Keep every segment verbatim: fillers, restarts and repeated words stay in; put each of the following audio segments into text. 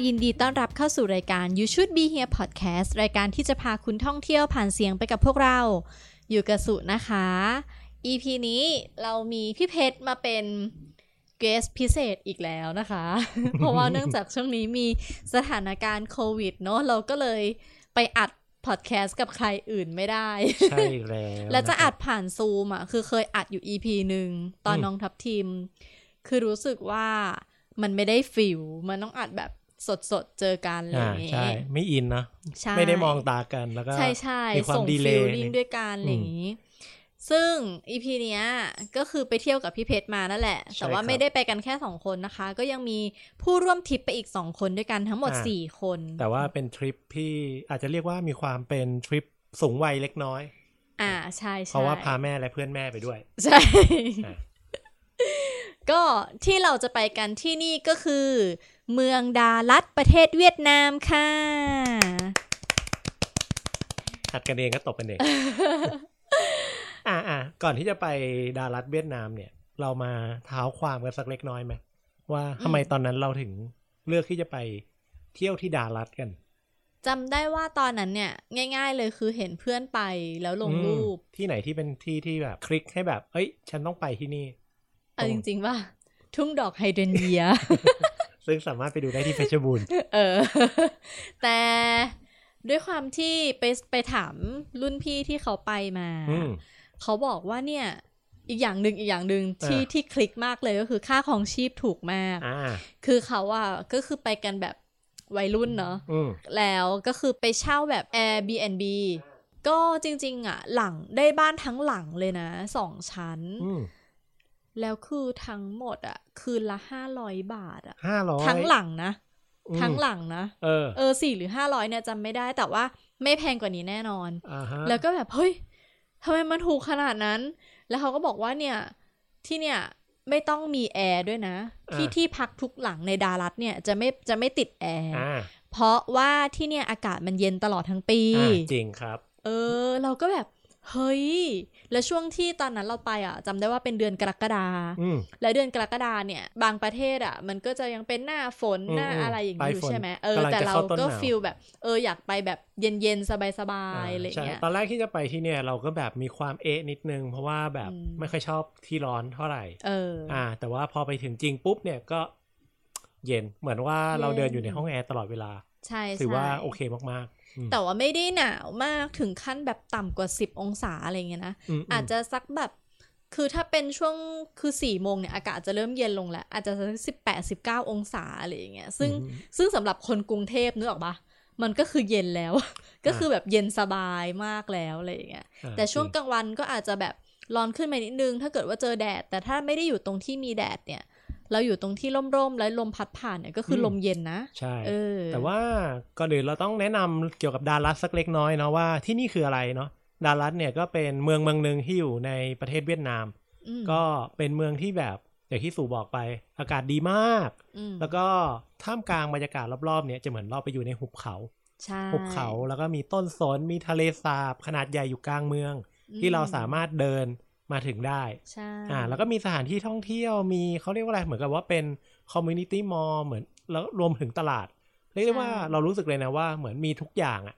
ยินดีต้อนรับเข้าสู่รายการ You Should Be Here Podcast รายการที่จะพาคุณท่องเที่ยวผ่านเสียงไปกับพวกเราอยู่กับสุนะคะ อี พี นี้เรามีพี่เพชรมาเป็นเกสพิเศษอีกแล้วนะคะ เพราะว่าเนื่องจากช่วงนี้มีสถานการณ์โควิดเนาะเราก็เลยไปอัดพอดแคสต์กับใครอื่นไม่ได้ใช่แล้ว แล้วจะอัดผ่านซูมอ่ะคือเคยอัดอยู่ อี พี นึงตอนน้องทัพทีมคือรู้สึกว่ามันไม่ได้ฟิลมันต้องอัดแบบสดๆเจอกันอะไรอย่างเงี้ยใช่ไม่อินนะไม่ได้มองตากันแล้วก็ใช่ๆมีความดีเลย์ด้วยกันอะไรอย่างงี้ซึ่ง อี พี เนี้ยก็คือไปเที่ยวกับพี่เพชรมานั่นแหละแต่ว่าไม่ได้ไปกันแค่สองคนนะคะก็ยังมีผู้ร่วมทริปไปอีกสองคนด้วยกันทั้งหมดสี่คนแต่ว่าเป็นทริปที่อาจจะเรียกว่ามีความเป็นทริปสูงวัยเล็กน้อยอ่าใช่ๆเพราะว่าพาแม่และเพื่อนแม่ไปด้วยใช่ ก็ที่เราจะไปกันที่นี่ก็คือเมืองดาลัดประเทศเวียดนามค่ะหัดกันเองก็ตบกันเอง อ่ะอ่ะก่อนที่จะไปดาลัดเวียดนามเนี่ยเรามาเท้าความกันสักเล็กน้อยไหมว่าทำไมตอนนั้นเราถึงเลือกที่จะไปเที่ยวที่ดาลัดกันจำได้ว่าตอนนั้นเนี่ยง่ายๆเลยคือเห็นเพื่อนไปแล้วลงรูปที่ไหนที่เป็นที่ที่แบบคลิกให้แบบเอ้ยฉันต้องไปที่นี่อ่ะจริงๆว่าทุ่งดอกไฮเดรนเยีย ซึ่งสามารถไปดูได้ที่เพชรบูรณ์เออแต่ด้วยความที่ไปไปถามรุ่นพี่ที่เขาไปมาเขาบอกว่าเนี่ยอีกอย่างหนึ่งอีกอย่างหนึ่งที่ที่คลิกมากเลยก็คือค่าครองชีพถูกมากคือเขาอ่ะก็คือไปกันแบบวัยรุ่นเนาะแล้วก็คือไปเช่าแบบ Airbnb ก็จริงๆอ่ะหลังได้บ้านทั้งหลังเลยนะสองชั้นแล้วคือทั้งหมดอ่ะคืนละห้าร้อยบาทอ่ะห้าร้อยทั้งหลังนะทั้งหลังนะเออเออสี่หรือห้าร้อยเนี่ยจำไม่ได้แต่ว่าไม่แพงกว่านี้แน่นอน uh-huh. แล้วก็แบบเฮ้ยทำไมมันถูกขนาดนั้นแล้วเขาก็บอกว่าเนี่ยที่เนี่ยไม่ต้องมีแอร์ด้วยนะ uh-huh. ที่ที่พักทุกหลังในดาลัดเนี่ยจะไม่จะไม่ติดแอร์ uh-huh. เพราะว่าที่เนี่ยอากาศมันเย็นตลอดทั้งปี uh-huh. จริงครับเออเราก็แบบเฮ้ยแล้วช่วงที่ตอนนั้นเราไปอ่ะจำได้ว่าเป็นเดือนกรกฎาคมและเดือนกรกฎาคมเนี่ยบางประเทศอ่ะมันก็จะยังเป็นหน้าฝนหน้าอะไรอย่างนี้ใช่ไหมเออแต่เราก็ฟีลแบบเอออยากไปแบบเย็นๆสบายๆอะไรอย่างเงี้ยตอนแรกที่จะไปที่เนี่ยเราก็แบบมีความเอ๊ะนิดนึงเพราะว่าแบบไม่ค่อยชอบที่ร้อนเท่าไหร่เอออ่าแต่ว่าพอไปถึงจริงปุ๊บเนี่ยก็เย็นเหมือนว่าเราเดินอยู่ในห้องแอร์ตลอดเวลาใช่ถือว่าโอเคมากๆแต่ว่าไม่ได้หนาวมากถึงขั้นแบบต่ำกว่าสิบองศาอะไรเงี้ยนะ อ, อาจจะสักแบบคือถ้าเป็นช่วงคือสี่โมงเนี่ยอากาศจะเริ่มเย็นลงแล้วอาจจะสักสิบแปด สิบเก้าองศาอะไรอย่างเงี้ยซึ่งซึ่งสำหรับคนกรุงเทพนึกออกปะมันก็คือเย็นแล้ว ก็คือแบบเย็นสบายมากแล้วอะไรอย่างเงี้ยแต่ช่วงกลางวันก็อาจจะแบบร้อนขึ้นมานิดนึงถ้าเกิดว่าเจอแดดแต่ถ้าไม่ได้อยู่ตรงที่มีแดดเนี่ยเราอยู่ตรงที่ร่มๆแล้วลมพัดผ่านเนี่ยก็คือลมเย็นนะใช่เออแต่ว่าก่อนอื่นเราต้องแนะนำเกี่ยวกับดาลัดสักเล็กน้อยเนาะว่าที่นี่คืออะไรเนาะดาลัดเนี่ยก็เป็นเมืองเมืองนึงที่อยู่ในประเทศเวียดนามก็เป็นเมืองที่แบบอย่างที่สู่บอกไปอากาศดีมากแล้วก็ท่ามกลางบรรยากาศรอบๆเนี่ยจะเหมือนเราไปอยู่ในหุบเขาหุบเขาแล้วก็มีต้นสนมีทะเลสาบขนาดใหญ่อยู่กลางเมืองที่เราสามารถเดินมาถึงได้ใช่อ่าแล้วก็มีสถานที่ท่องเที่ยวมีเขาเรียกว่าอะไรเหมือนกับว่าเป็นคอมมูนิตี้มอลล์เหมือนแล้วรวมถึงตลาดเรียกได้ว่าเรารู้สึกเลยนะว่าเหมือนมีทุกอย่างอ่ะ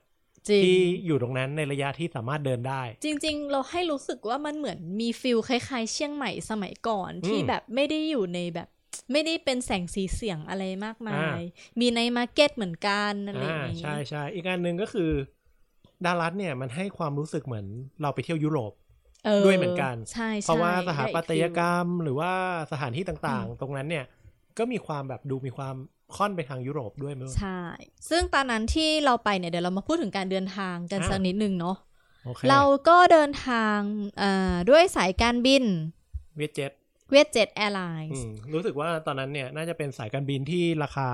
ที่อยู่ตรงนั้นในระยะที่สามารถเดินได้จริงๆเราให้รู้สึกว่ามันเหมือนมีฟิลคล้ายๆเชียงใหม่สมัยก่อนที่แบบไม่ได้อยู่ในแบบไม่ได้เป็นแสงสีเสียงอะไรมากมายมีในมาร์เก็ตเหมือนกันอะไรอย่างงี้ใช่ใช่อีกอันนึงก็คือดาลัดเนี่ยมันให้ความรู้สึกเหมือนเราไปเที่ยวยุโรปด้วยเหมือนกันเพราะว่าสถาปัตยกรรมหรือว่าสถานที่ต่างๆตรงนั้นเนี่ยก็มีความแบบดูมีความค่อนไปทางยุโรปด้วยมั้ยใช่ซึ่งตอนนั้นที่เราไปเนี่ยเดี๋ยวเรามาพูดถึงการเดินทางกันสักนิดนึงเนาะ okay. เราก็เดินทางด้วยสายการบิน Vietjet Vietjet Airlines รู้สึกว่าตอนนั้นเนี่ยน่าจะเป็นสายการบินที่ราคา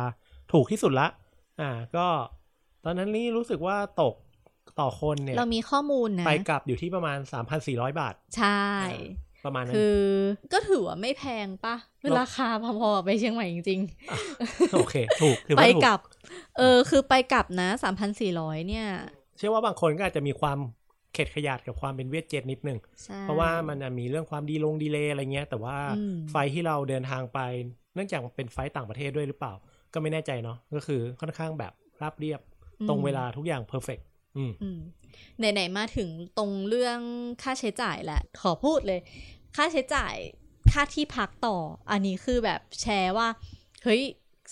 ถูกที่สุดละอ่าก็ตอนนั้นนี่รู้สึกว่าตกต่อคนเนี่ยเรามีข้อมูลนะไปกลับอยู่ที่ประมาณ สามพันสี่ร้อย บาทใช่ประมาณนั้นคือก็ถือว่าไม่แพงป่ะราคาพอๆไปเชียงใหม่จริงๆโอเคถูกถือว่าถูกไปกลับเออคือไปกลับนะ สามพันสี่ร้อย เนี่ยเชื่อว่าบางคนก็อาจจะมีความเข็ดขยาดกับความเป็นเวียดเจ็ตนิดนึงเพราะว่ามันมีเรื่องความดีลงดีเลย์อะไรเงี้ยแต่ว่าไฟที่เราเดินทางไปเนื่องจากเป็นไฟต่างประเทศด้วยหรือเปล่า ก็ไม่แน่ใจเนาะก็คือค่อนข้างแบบราบเรียบตรงเวลาทุกอย่างเพอร์เฟกต์ไหนๆมาถึงตรงเรื่องค่าใช้จ่ายแหละขอพูดเลยค่าใช้จ่ายค่าที่พักต่ออันนี้คือแบบแชร์ว่าเฮ้ย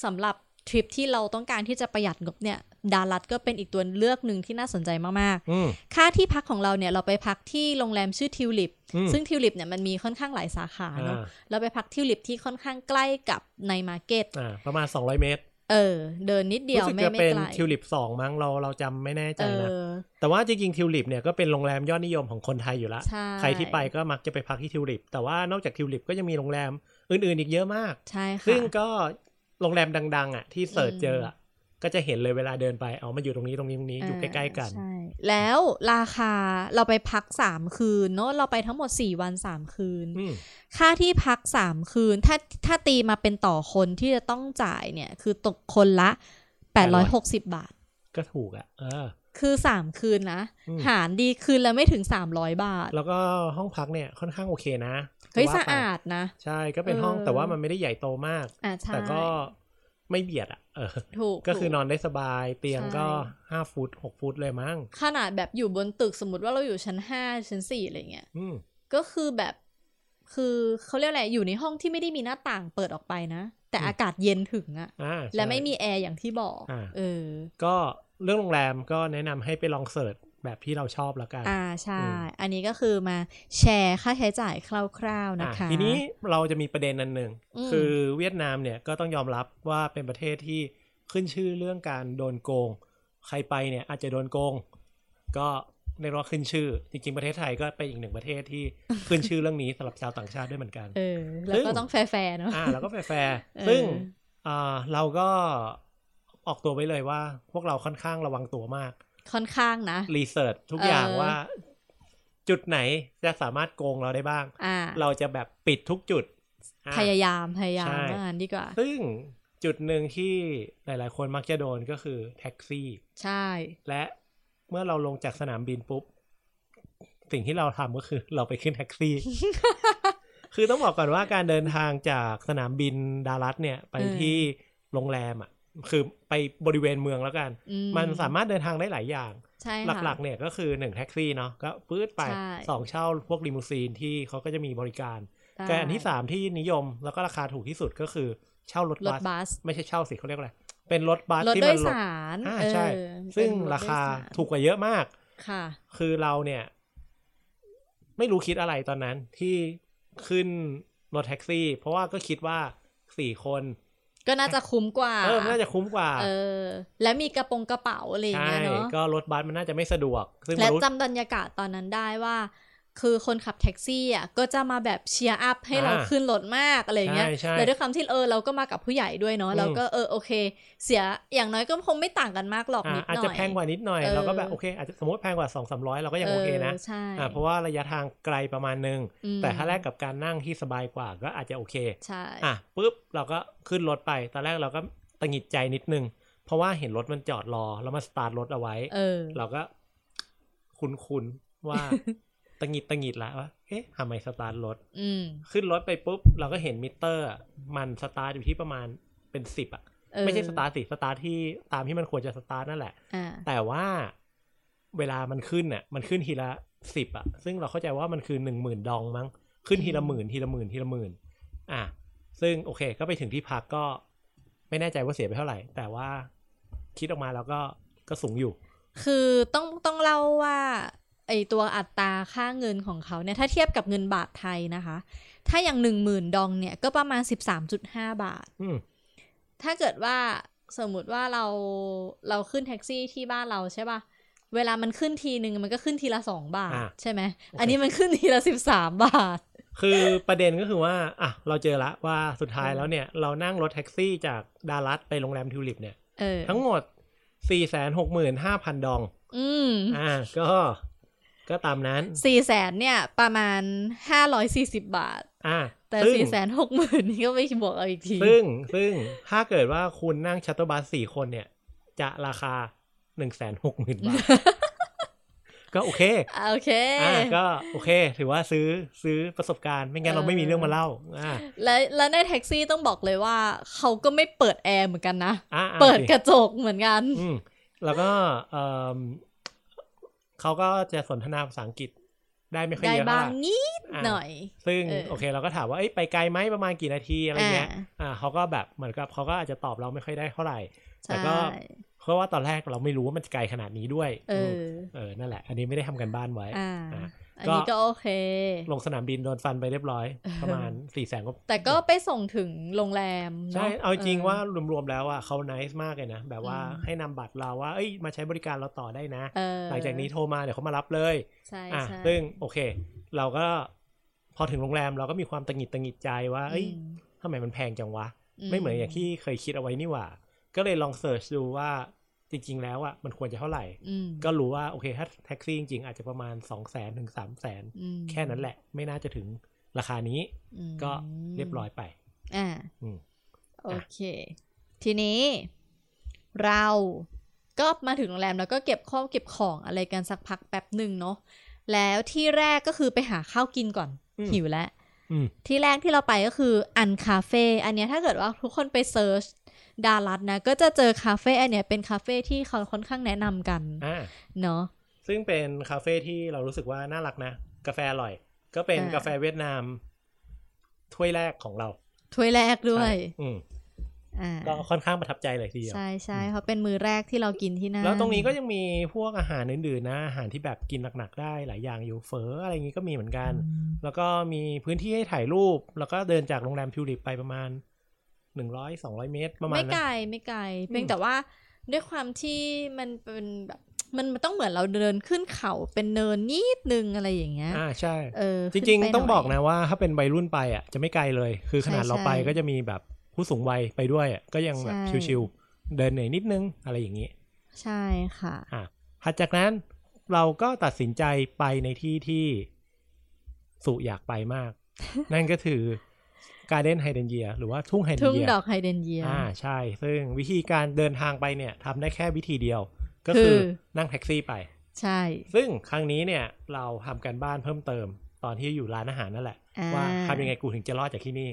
สำหรับทริปที่เราต้องการที่จะประหยัดงบเนี่ยดาลัดก็เป็นอีกตัวเลือกหนึ่งที่น่าสนใจมากๆค่าที่พักของเราเนี่ยเราไปพักที่โรงแรมชื่อทิวลิปซึ่งทิวลิปเนี่ยมันมีค่อนข้างหลายสาขาเนาะเราไปพักทิวลิปที่ค่อนข้างใกล้กับในมาร์เก็ตประมาณสองร้อยเมตรเออเดินนิดเดียวไม่ไม่ไกลรู้สึกจะเป็นทิวลิปสองมั้งเราเราจำไม่แน่ใจนะแต่ว่าจริงๆทิวลิปเนี่ยก็เป็นโรงแรมยอดนิยมของคนไทยอยู่ละใครที่ไปก็มักจะไปพักที่ทิวลิปแต่ว่านอกจากทิวลิปก็ยังมีโรงแรมอื่นๆอีกเยอะมากใช่ค่ะซึ่งก็โรงแรมดังๆอ่ะที่เสิร์ชเจออ่ะก็จะเห็นเลยเวลาเดินไปเอามาอยู่ตรงนี้ตรงนี้ตรงนี้อยู่ใกล้ๆกันใช่แล้วราคาเราไปพักสามคืนเนาะเราไปทั้งหมดสี่วันสามคืนค่าที่พักสามคืนถ้าถ้าตีมาเป็นต่อคนที่จะต้องจ่ายเนี่ยคือตกคนละแปดร้อยหกสิบบาทก็ถูกอ่ะเออคือสามคืนนะหารดีคืนละไม่ถึงสามร้อยบาทแล้วก็ห้องพักเนี่ยค่อนข้างโอเคนะเฮ้ยสะอาดนะใช่ก็เป็นห้องแต่ว่ามันไม่ได้ใหญ่โตมากแต่ก็ไม่เบียดอ่ะเออก็คือนอนได้สบายเตียงก็ห้าฟุตหกฟุตเลยมั้งขนาดแบบอยู่บนตึกสมมุติว่าเราอยู่ชั้นห้าชั้นสี่อะไรเงี้ยก็คือแบบคือเขาเรียกอะไรอยู่ในห้องที่ไม่ได้มีหน้าต่างเปิดออกไปนะแต่อากาศเย็นถึงอ่ะและไม่มีแอร์อย่างที่บอกเออก็เรื่องโรงแรมก็แนะนำให้ไปลองเสิร์ชแบบที่เราชอบแล้วกันอ่าใช่อันนี้ก็คือมาแชร์ค่าใช้จ่ายคร่าวๆนะคะทีนี้เราจะมีประเด็นอันหนึ่งคือเวียดนามเนี่ยก็ต้องยอมรับว่าเป็นประเทศที่ขึ้นชื่อเรื่องการโดนโกงใครไปเนี่ยอาจจะโดนโกงก็เรียกว่าขึ้นชื่อจริงๆประเทศไทยก็เป็นอีกหนึ่งประเทศที่ขึ้นชื่อเรื่องนี้สำหรับชาวต่างชาติด้วยเหมือนกันเออแล้วก็ต้องแฟร์ๆเนาะอ่าแล้วก็แฟร์ๆซึ่งอ่าเราก็ออกตัวไว้เลยว่าพวกเราค่อนข้างระวังตัวมากค่อนข้างนะรีเสิร์ชทุก อ, อย่างว่าจุดไหนจะสามารถโกงเราได้บ้างเราจะแบบปิดทุกจุดพยายามพยายามมากดีกว่าซึ่งจุดหนึ่งที่หลายๆคนมักจะโดนก็คือแท็กซี่ใช่และเมื่อเราลงจากสนามบินปุ๊บสิ่งที่เราทำก็คือเราไปขึ้นแท็กซี่ คือต้องบอกก่อนว่าการเดินทางจากสนามบินดาลัสเนี่ยไปที่โรงแรมอ่ะคือไปบริเวณเมืองแล้วกันมันสามารถเดินทางได้หลายอย่างหลักๆเนี่ยก็คือหนึ่งแท็กซี่เนาะก็ปื๊ดไปสองเช่าพวกลิมูซีนที่เขาก็จะมีบริการแต่อันที่สามที่นิยมแล้วก็ราคาถูกที่สุดก็คือเช่ารถบัสไม่ใช่เช่าสิเขาเรียกอะไรเป็นรถบัสที่มันหลบอ่าใช่ซึ่งราคาถูกกว่าเยอะมากค่ะคือเราเนี่ยไม่รู้คิดอะไรตอนนั้นที่ขึ้นรถแท็กซี่เพราะว่าก็คิดว่าสี่คนก็น่าจะคุ้มกว่าเออน่าจะคุ้มกว่าเออแล้วมีกระโปรงกระเป๋าอะไรอย่างเงี้ยเนาะก็รถบัสมันน่าจะไม่สะดวกและจำบรรยากาศตอนนั้นได้ว่าคือคนขับแท็กซี่อ่ะก็จะมาแบบเชียร์อัพให้เราขึ้นรถมากอะไรอย่างเงี้ยแล้วด้วยคำที่เออเราก็มากับผู้ใหญ่ด้วยเนาะเราก็เออโอเคเสียอย่างน้อยก็คงไม่ต่างกันมากหรอกนิดหน่อยอาจจะแพงกว่านิดหน่อยเราก็แบบโอเคอาจจะสมมติแพงกว่า สองถึงสามร้อย เราก็ยังโอเคนะอ่าเพราะว่าระยะทางไกลประมาณนึงแต่ถ้าแลกกับการนั่งที่สบายกว่าก็อาจจะโอเคใช่อ่ะปึ๊บเราก็ขึ้นรถไปตอนแรกเราก็ตะหงิดใจนิดนึงเพราะว่าเห็นรถมันจอดรอแล้วมาสตาร์ทรถเอาไว้เราก็คุ้นๆว่าตะหงิดตะหงิดละว่าเอ๊ะทำไมสตาร์ทรถขึ้นรถไปปุ๊บเราก็เห็นมิเตอร์มันสตาร์ทอยู่ที่ประมาณเป็นสิบอ่ะไม่ใช่สตาร์ทสิสตาร์ทที่ตามที่มันควรจะสตาร์ทนั่นแหละแต่ว่าเวลามันขึ้นน่ะมันขึ้นทีละสิบอ่ะซึ่งเราเข้าใจว่ามันคือ หนึ่งหมื่น ดองมั้งขึ้นทีละหมื่นทีละหมื่นทีละหมื่นอ่ะซึ่งโอเคก็ไปถึงที่พักก็ไม่แน่ใจว่าเสียไปเท่าไหร่แต่ว่าคิดออกมาแล้วก็ก็สูงอยู่คือต้องต้องเล่าว่าไอตัวอัตราค่าเงินของเขาเนี่ยถ้าเทียบกับเงินบาทไทยนะคะถ้าอย่าง หนึ่งหมื่น ดองเนี่ยก็ประมาณ สิบสามจุดห้าบาทถ้าเกิดว่าสมมุติว่าเราเราขึ้นแท็กซี่ที่บ้านเราใช่ป่ะเวลามันขึ้นทีนึงมันก็ขึ้นทีละสองบาทใช่ไหม okay. อันนี้มันขึ้นทีละสิบสามบาทคือประเด็นก็คือว่าอ่ะเราเจอละว่าสุดท้ายแล้วเนี่ยเรานั่งรถแท็กซี่จากดาลัสไปโรงแรมทิวลิปเนี่ยทั้งหมด สี่แสนหกหมื่นห้าพัน ดองอืมอ่าก็ก็ตามนั้น สี่แสน เนี่ยประมาณห้าร้อยสี่สิบบาทอ่าแต่ สี่แสนหกหมื่น นี่ก็ไม่บวกเอาอีกทีซึ่งซึ่งถ้าเกิดว่าคุณนั่งชัตเตอร์บัสสี่คนเนี่ยจะราคา หนึ่งแสนหกหมื่น บาท ก็โอเคโอเคอ่าก็โอเคถือว่าซื้อซื้อประสบการณ์ไม่งั้นเราไม่มีเรื่องมาเล่าอ่าแล้วแล้วในแท็กซี่ต้องบอกเลยว่าเขาก็ไม่เปิดแอร์เหมือนกันนะเปิดกระจกเหมือนกันอืมแล้วก็เอ่อเขาก็จะสนทนาภาษาอังกฤษได้ไม่ค่อยเยอะได้บ้างนิดหน่อยซึ่งโอเคเราก็ถามว่าเอ้ยไปไกลไหมประมาณกี่นาทีอะไรเงี้ยอ่าเขาก็แบบเหมือนกับเขาก็อาจจะตอบเราไม่ค่อยได้เท่าไหร่แต่ก็เพราะว่าตอนแรกเราไม่รู้ว่ามันไกลขนาดนี้ด้วยเออเออนั่นแหละอันนี้ไม่ได้ทำกันบ้านไว้อ่าอันนี้ก็โอเคลงสนามบินโดนฟันไปเรียบร้อยประมาณสี่แสนก็แต่ก็ไปส่งถึงโรงแรมใช่เอาจริงว่ารวมๆแล้วอ่ะเขาไนซ์มากเลยนะแบบว่าให้นำบัตรเราว่าเอ้ยมาใช้บริการเราต่อได้นะหลังจากนี้โทรมาเดี๋ยวเขามารับเลยใช่ใช่ซึ่งโอเคเราก็พอถึงโรงแรมเราก็มีความตังหิดตังหิดใจว่าเอ้ยทำไมมันแพงจังวะไม่เหมือนอย่างที่เคยคิดเอาไว้นี่หว่าก็เลยลองเสิร์ชดูว่าจริงๆแล้วอ่ะมันควรจะเท่าไหร่ก็รู้ว่าโอเคถ้าแท็กซี่จริงๆอาจจะประมาณ สองแสน ถึง สามแสน แค่นั้นแหละไม่น่าจะถึงราคานี้ก็เรียบร้อยไปอ่าโอเคทีนี้เราก็มาถึงโรงแรมแล้วก็เก็บข้าวเก็บของอะไรกันสักพักแป๊บหนึ่งเนาะแล้วที่แรกก็คือไปหาข้าวกินก่อนหิวแล้วที่แรกที่เราไปก็คืออันคาเฟ่อันเนี้ยถ้าเกิดว่าทุกคนไปเซิร์ชดารัดนะก็จะเจอคาเฟ่อันเนี้ยเป็นคาเฟ่ที่เขาค่อนข้างแนะนำกันเนาะซึ่งเป็นคาเฟ่ที่เรารู้สึกว่าน่ารักนะกาแฟอร่อยก็เป็นกาแฟเวียดนามถ้วยแรกของเราถ้วยแรกด้วยอืมอ่าก็ค่อนข้างประทับใจเลยทีเดียวใช่ใช่เขาเป็นมือแรกที่เรากินที่นั่นแล้วตรงนี้ก็ยังมีพวกอาหารอื่นๆนะอาหารที่แบบกินหนักๆได้หลายอย่างอยู่เฟออะไรอย่างงี้ก็มีเหมือนกันแล้วก็มีพื้นที่ให้ถ่ายรูปแล้วก็เดินจากโรงแรมทิวลิปไปประมาณหนึ่งร้อย สองร้อย เมตรประมาณนั้นไม่ไกลไม่ไกลเพียงแต่ว่าด้วยความที่มันเป็นแบบมันต้องเหมือนเราเดินขึ้นเขาเป็นเนินนิดนึงอะไรอย่างเงี้ยอ่าใช่เออจริงๆต้องบอกนะว่าถ้าเป็นวัยรุ่นไปอ่ะจะไม่ไกลเลยคือขนาดเราไปก็จะมีแบบผู้สูงวัยไปด้วยอ่ะก็ยังแบบชิวๆเดินเหนื่อยนิดนึงอะไรอย่างงี้ใช่ค่ะอ่ะหลังจากนั้นเราก็ตัดสินใจไปในที่ที่สุอยากไปมาก นั่นก็คือการเดินไฮเดนเยียหรือว่าทุ่งไฮเดนเยียทุ่งดอกไฮเดนเยียอ่าใช่ซึ่งวิธีการเดินทางไปเนี่ยทำได้แค่วิธีเดียวก็คือนั่งแท็กซี่ไปใช่ซึ่งครั้งนี้เนี่ยเราทำกันบ้านเพิ่มเติมตอนที่อยู่ร้านอาหารนั่นแหละว่าทำยังไงกูถึงจะรอดจากที่นี่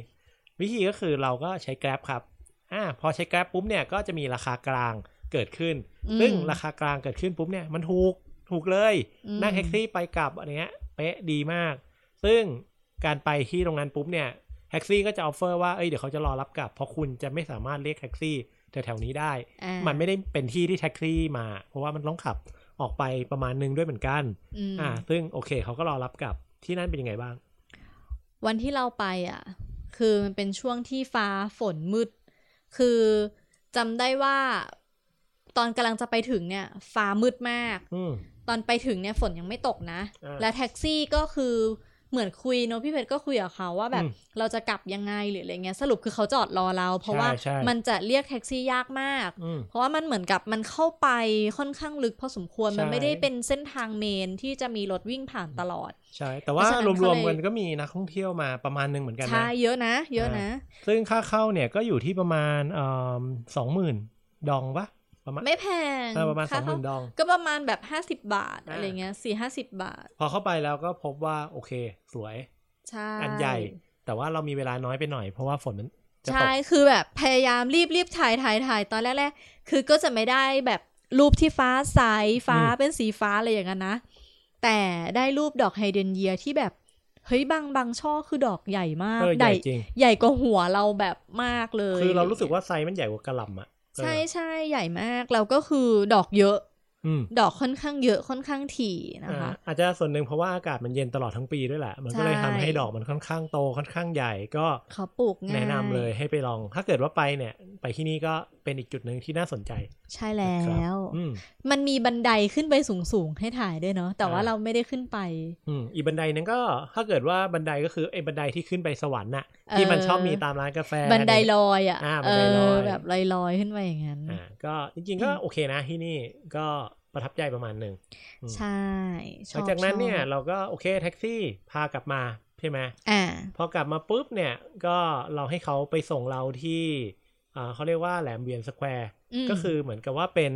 วิธีก็คือเราก็ใช้ Grab ครับอ่าพอใช้ Grab ปุ๊บเนี่ยก็จะมีราคากลางเกิดขึ้นซึ่งราคากลางเกิดขึ้นปุ๊บเนี่ยมันถูกถูกเลยนั่งแท็กซี่ไปกลับอะไรเงี้ยเป๊ะดีมากซึ่งการไปที่โรงงานปุ๊บเนี่ยแท็กซี่ก็จะออฟเฟอร์ว่าเอ้ยเดี๋ยวเขาจะรอรับกลับเพราะคุณจะไม่สามารถเรียกแท็กซี่แถวๆนี้ได้มันไม่ได้เป็นที่ที่แท็กซี่มาเพราะว่ามันต้องขับออกไปประมาณนึงด้วยเหมือนกันอ่าซึ่งโอเคเขาก็รอรับกลับที่นั่นเป็นยังไงบ้างวันที่เราไปอ่ะคือมันเป็นช่วงที่ฟ้าฝนมืดคือจำได้ว่าตอนกำลังจะไปถึงเนี่ยฟ้ามืดมากตอนไปถึงเนี่ยฝนยังไม่ตกนะและแท็กซี่ก็คือเหมือนคุยเนาะพี่เพชรก็คุยกับเขาว่าแบบเราจะกลับยังไงหรืออะไรเงี้ยสรุปคือเขาจอดรอเราเพราะว่ามันจะเรียกแท็กซี่ยากมากเพราะว่ามันเหมือนกับมันเข้าไปค่อนข้างลึกพอสมควรมันไม่ได้เป็นเส้นทางเมนที่จะมีรถวิ่งผ่านตลอดใช่แต่ว่ารวมๆกันก็มีนักท่องเที่ยวมาประมาณนึงเหมือนกันนะใช่เยอะนะเยอะนะซึ่งค่าเข้าเนี่ยก็อยู่ที่ประมาณเอ่อ สองหมื่น ดองปะไม่แพงประมาณ สองหมื่น ดองก็ประมาณแบบห้าสิบบาท อ, อะไรเงี้ย สี่ถึงห้าสิบบาทพอเข้าไปแล้วก็พบว่าโอเคสวยใช่อันใหญ่แต่ว่าเรามีเวลาน้อยไปหน่อยเพราะว่าฝนมันจะตกใช่คือแบบพยายามรีบๆถ่ายๆๆตอนแรกๆคือก็จะไม่ได้แบบรูปที่ฟ้าใสฟ้าเป็นสีฟ้าอะไรอย่างนั้นนะแต่ได้รูปดอกไฮเดรนเยียที่แบบเฮ้ยบางบางช่อคือดอกใหญ่มากใหญ่ใหญ่กว่าหัวเราแบบมากเลยคือเรารู้สึกว่าไซส์มันใหญ่กว่ากะหล่ำอะใช่ๆใหญ่มากแล้วก็คือดอกเยอะดอกค่อนข้างเยอะค่อนข้างถี่นะคะ อ, อาจจะส่วนหนึ่งเพราะว่าอากาศมันเย็นตลอดทั้งปีด้วยแหละมันก็เลยทำให้ดอกมันค่อนข้างโตค่อนข้างใหญ่ก็เขาปลูกง่ายแนะนำเลยให้ไปลองถ้าเกิดว่าไปเนี่ยไปที่นี่ก็เป็นอีกจุดนึงที่น่าสนใจใช่แล้วมันมีบันไดขึ้นไปสูงๆให้ถ่ายด้วยเนาะแต่ว่าเราไม่ได้ขึ้นไปอีบันไดนั้นก็ถ้าเกิดว่าบันไดก็คือไอ้บันไดที่ขึ้นไปสวรรค์น่ะที่มันชอบมีตามร้านกาแฟบันไดลอยอ่ะแบบลอยๆขึ้นไปอย่างนั้นก็จริงๆก็โอเคนะที่นี่ก็ประทับใจประมาณหนึ่งใช่หลังจากนั้นเนี่ยเราก็โอเคแท็กซี่พากลับมาใช่ไหมอ่าพอกลับมาปุ๊บเนี่ยก็เราให้เขาไปส่งเราที่อ่าเขาเรียกว่าแหลมเวียนสแควร์ก็คือเหมือนกับว่าเป็น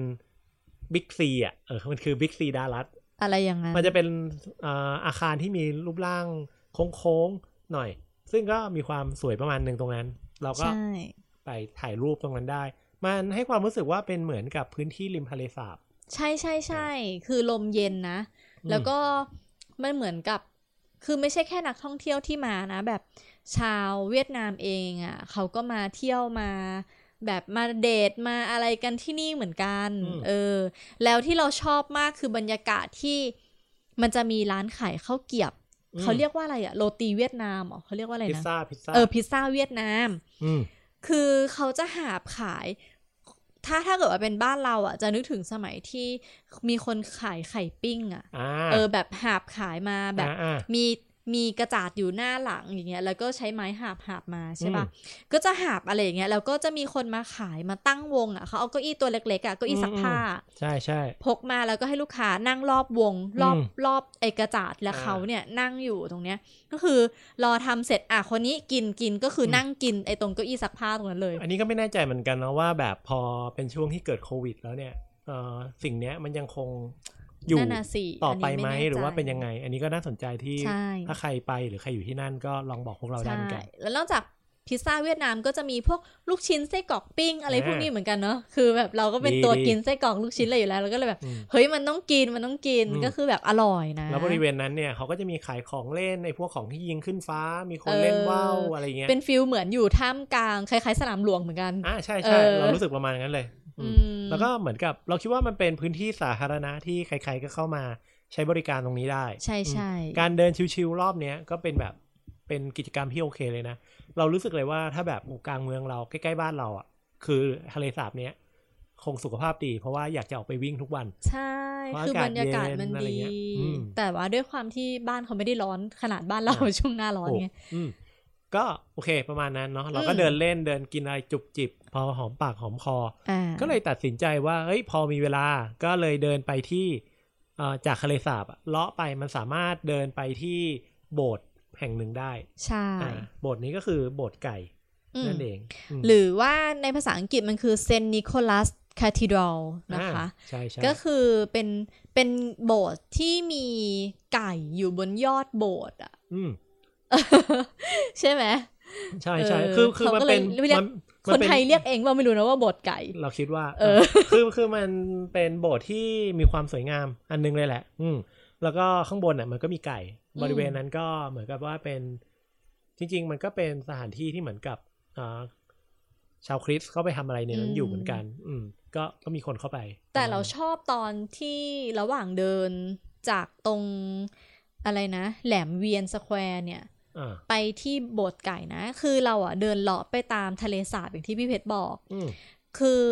บิ๊กซีอ่ะเออมันคือบิ๊กซีดารัส อะไรอย่างนั้นมันจะเป็นอาคารที่มีรูปร่างโค้งๆหน่อยซึ่งก็มีความสวยประมาณนึงตรงนั้นเราก็ไปถ่ายรูปตรงนั้นได้มันให้ความรู้สึกว่าเป็นเหมือนกับพื้นที่ริมทะเลสาบใช่ๆๆคือลมเย็นนะแล้วก็มันเหมือนกับคือไม่ใช่แค่นักท่องเที่ยวที่มานะแบบชาวเวียดนามเองอ่ะเขาก็มาเที่ยวมาแบบมาเดทมาอะไรกันที่นี่เหมือนกันเออแล้วที่เราชอบมากคือบรรยากาศที่มันจะมีร้านขายข้าวเกี๊ยวเขาเรียกว่าอะไรอ่ะโรตีเวียดนามอ๋อเขาเรียกว่าอะไรนะพิซซ่าพิซซ่าเออพิซซ่าเวียดนามคือเขาจะหาบขายถ้าถ้าเกิดว่าเป็นบ้านเราอ่ะจะนึกถึงสมัยที่มีคนขายไข่ปิ้งอ่ะเออแบบหาบขายมาแบบมีมีกระจาดอยู่หน้าหลังอย่างเงี้ยแล้วก็ใช้ไม้หาบหาบมาใช่ป่ะก็จะหาบอะไรอย่างเงี้ยแล้วก็จะมีคนมาขายมาตั้งวงอ่ะเขาเอาเก้าอี้ตัวเล็กๆอ่ะเก้าอี้ซักผ้าใช่ใช่พกมาแล้วก็ให้ลูกค้านั่งรอบวงรอบรอบไอ้กระจาดแล้วเขาเนี่ยนั่งอยู่ตรงเนี้ยก็คือรอทำเสร็จอ่ะคนนี้กินกินก็คือนั่งกินไอ้ตรงเก้าอี้ซักผ้าตรงนั้นเลยอันนี้ก็ไม่แน่ใจเหมือนกันนะว่าแบบพอเป็นช่วงที่เกิดโควิดแล้วเนี่ยเอ่อสิ่งเนี้ยมันยังคงอยู่ต่อไปไหมหรือว่าเป็นยังไงอันนี้ก็น่าสนใจที่ถ้าใครไปหรือใครอยู่ที่นั่นก็ลองบอกพวกเราได้เหมือนกันแล้วนอกจากพิซซ่าเวียดนามก็จะมีพวกลูกชิ้นไส้กรอกปิ้งอะไรพวกนี้เหมือนกันเนาะคือแบบเราก็เป็นตัวกินไส้กรอกลูกชิ้นอะไรอยู่แล้วเราก็เลยแบบเฮ้ยมันต้องกินมันต้องกินก็คือแบบอร่อยนะแล้วบริเวณนั้นเนี่ยเขาก็จะมีขายของเล่นในพวกของที่ยิงขึ้นฟ้ามีคนเล่นว่าวอะไรเงี้ยเป็นฟิลเหมือนอยู่ท่ามกลางคล้ายๆสนามหลวงเหมือนกันอ่าใช่ใช่เรารู้สึกประมาณนั้นเลยแล้วก็เหมือนกับเราคิดว่ามันเป็นพื้นที่สาธารณะที่ใครๆก็เข้ามาใช้บริการตรงนี้ได้ใช่ๆการเดินชิลๆรอบเนี้ยก็เป็นแบบเป็นกิจกรรมที่โอเคเลยนะเรารู้สึกเลยว่าถ้าแบบกลางเมืองเราใกล้ๆบ้านเราอ่ะคือทะเลสาบเนี้ยคงสุขภาพดีเพราะว่าอยากจะออกไปวิ่งทุกวันใช่คือบรรยากาศมันดีแต่ว่าด้วยความที่บ้านเขาไม่ได้ร้อนขนาดบ้านเราช่วงหน้าร้อนไงก็โอเคประมาณนั้นเนาะเราก็เดินเล่นเดินกินอะไรจุบจิบพอหอมปากหอมคอก็เลยตัดสินใจว่าเฮ้ยพอมีเวลาก็เลยเดินไปที่จากทะเลสาบเลาะไปมันสามารถเดินไปที่โบสถ์แห่งหนึ่งได้ใช่โบสถ์นี้ก็คือโบสถ์ไก่นั่นเองหรือว่าในภาษาอังกฤษมันคือเซนต์นิโคลัสคาทีดรัลนะคะก็คือเป็นเป็นโบสถ์ที่มีไก่อยู่บนยอดโบสถ์อ่ะใช่ไหมใช่ใช่คือคือมันเป็นคนไทยเรียกเองว่าไม่รู้นะว่าโบสถ์ไก่เราคิดว่าเออคือคือมันเป็นโบสถ์ที่มีความสวยงามอันนึงเลยแหละอืมแล้วก็ข้างบนอ่ะมันก็มีไก่บริเวณนั้นก็เหมือนกับว่าเป็นจริงๆมันก็เป็นสถานที่ที่เหมือนกับอ่าชาวคริสต์เข้าไปทำอะไรในนั้นอยู่เหมือนกันอืมก็ก็มีคนเข้าไปแต่เราชอบตอนที่ระหว่างเดินจากตรงอะไรนะแหลมเวียนสแควร์เนี่ยไปที่โบสถ์ไก่นะคือเราอ่ะเดินเลาะไปตามทะเลสาบอย่างที่พี่เพชรบอกคือ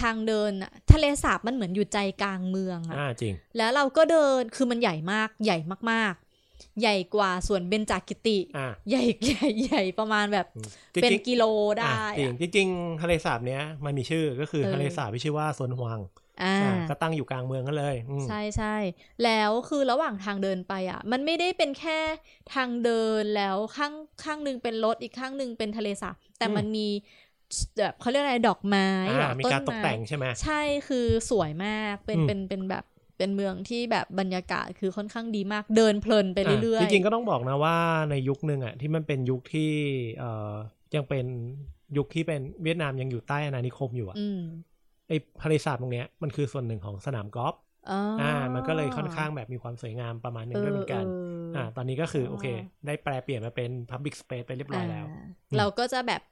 ทางเดินอ่ะทะเลสาบมันเหมือนอยู่ใจกลางเมืองอ่ะจริงแล้วเราก็เดินคือมันใหญ่มากใหญ่มากๆใหญ่กว่าสวนเบญจกิติใหญ่ใหญ่ใหญ่ประมาณแบบเป็นกิโลได้จริงจริงทะเลสาบเนี้ยมันมีชื่อก็คือทะเลสาบที่ชื่อว่าสวนหวางก็ตั้งอยู่กลางเมืองกันเลยใช่ใช่แล้วคือระหว่างทางเดินไปอ่ะมันไม่ได้เป็นแค่ทางเดินแล้วข้างข้างนึงเป็นรถอีกข้างนึงเป็นทะเลสาบแต่มันมีแบบเขาเรียกอะไรดอกไม้มีการตกแต่งใช่ไหมใช่คือสวยมากเป็นเป็นเป็นแบบเป็นเมืองที่แบบบรรยากาศคือค่อนข้างดีมากเดินเพลินไปเรื่อยๆจริงๆก็ต้องบอกนะว่าในยุคนึงอ่ะที่มันเป็นยุคที่เอ่อยังเป็นยุคที่เป็นเวียดนามยังอยู่ใต้อาณานิคมอยู่อ่ะไอ้ทะเลสาบตรงเนี้ยมันคือส่วนหนึ่งของสนามกอล์ฟอ่ามันก็เลยค่อนข้างแบบมีความสวยงามประมาณนึงด้วยเหมือนกันอ่าตอนนี้ก็คือโอเคได้แปลเปลี่ยนมาเป็น Public Space ไปเรียบร้อยแล้วเราก็จะแบบ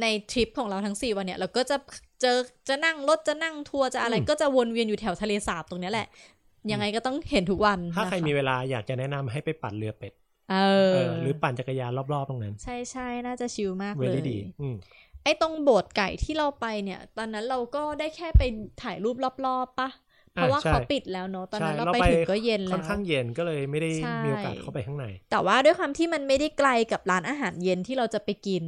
ในทริปของเราทั้งสี่วันเนี่ยเราก็จะเจอจะนั่งรถจะนั่งทัวร์จะอะไรก็จะวนเวียนอยู่แถวทะเลสาบตรงนี้แหละยังไงก็ต้องเห็นทุกวันถ้าใครมีเวลาอยากจะแนะนำให้ไปปั่นเรือเป็ดเออหรือปั่นจักรยานรอบๆตรงนั้นใช่ๆน่าจะชิลมากเลยดีอืมไอ้ตรงโบสถ์ไก่ที่เราไปเนี่ยตอนนั้นเราก็ได้แค่ไปถ่ายรูปรอบๆปะเพราะว่าเขาปิดแล้วเนาะตอนนั้นเราไปถึงก็เย็นแล้วค่อนข้างเย็นก็เลยไม่ได้มีโอกาสเข้าไปข้างในแต่ว่าด้วยความที่มันไม่ได้ไกลกับร้านอาหารเย็นที่เราจะไปกิน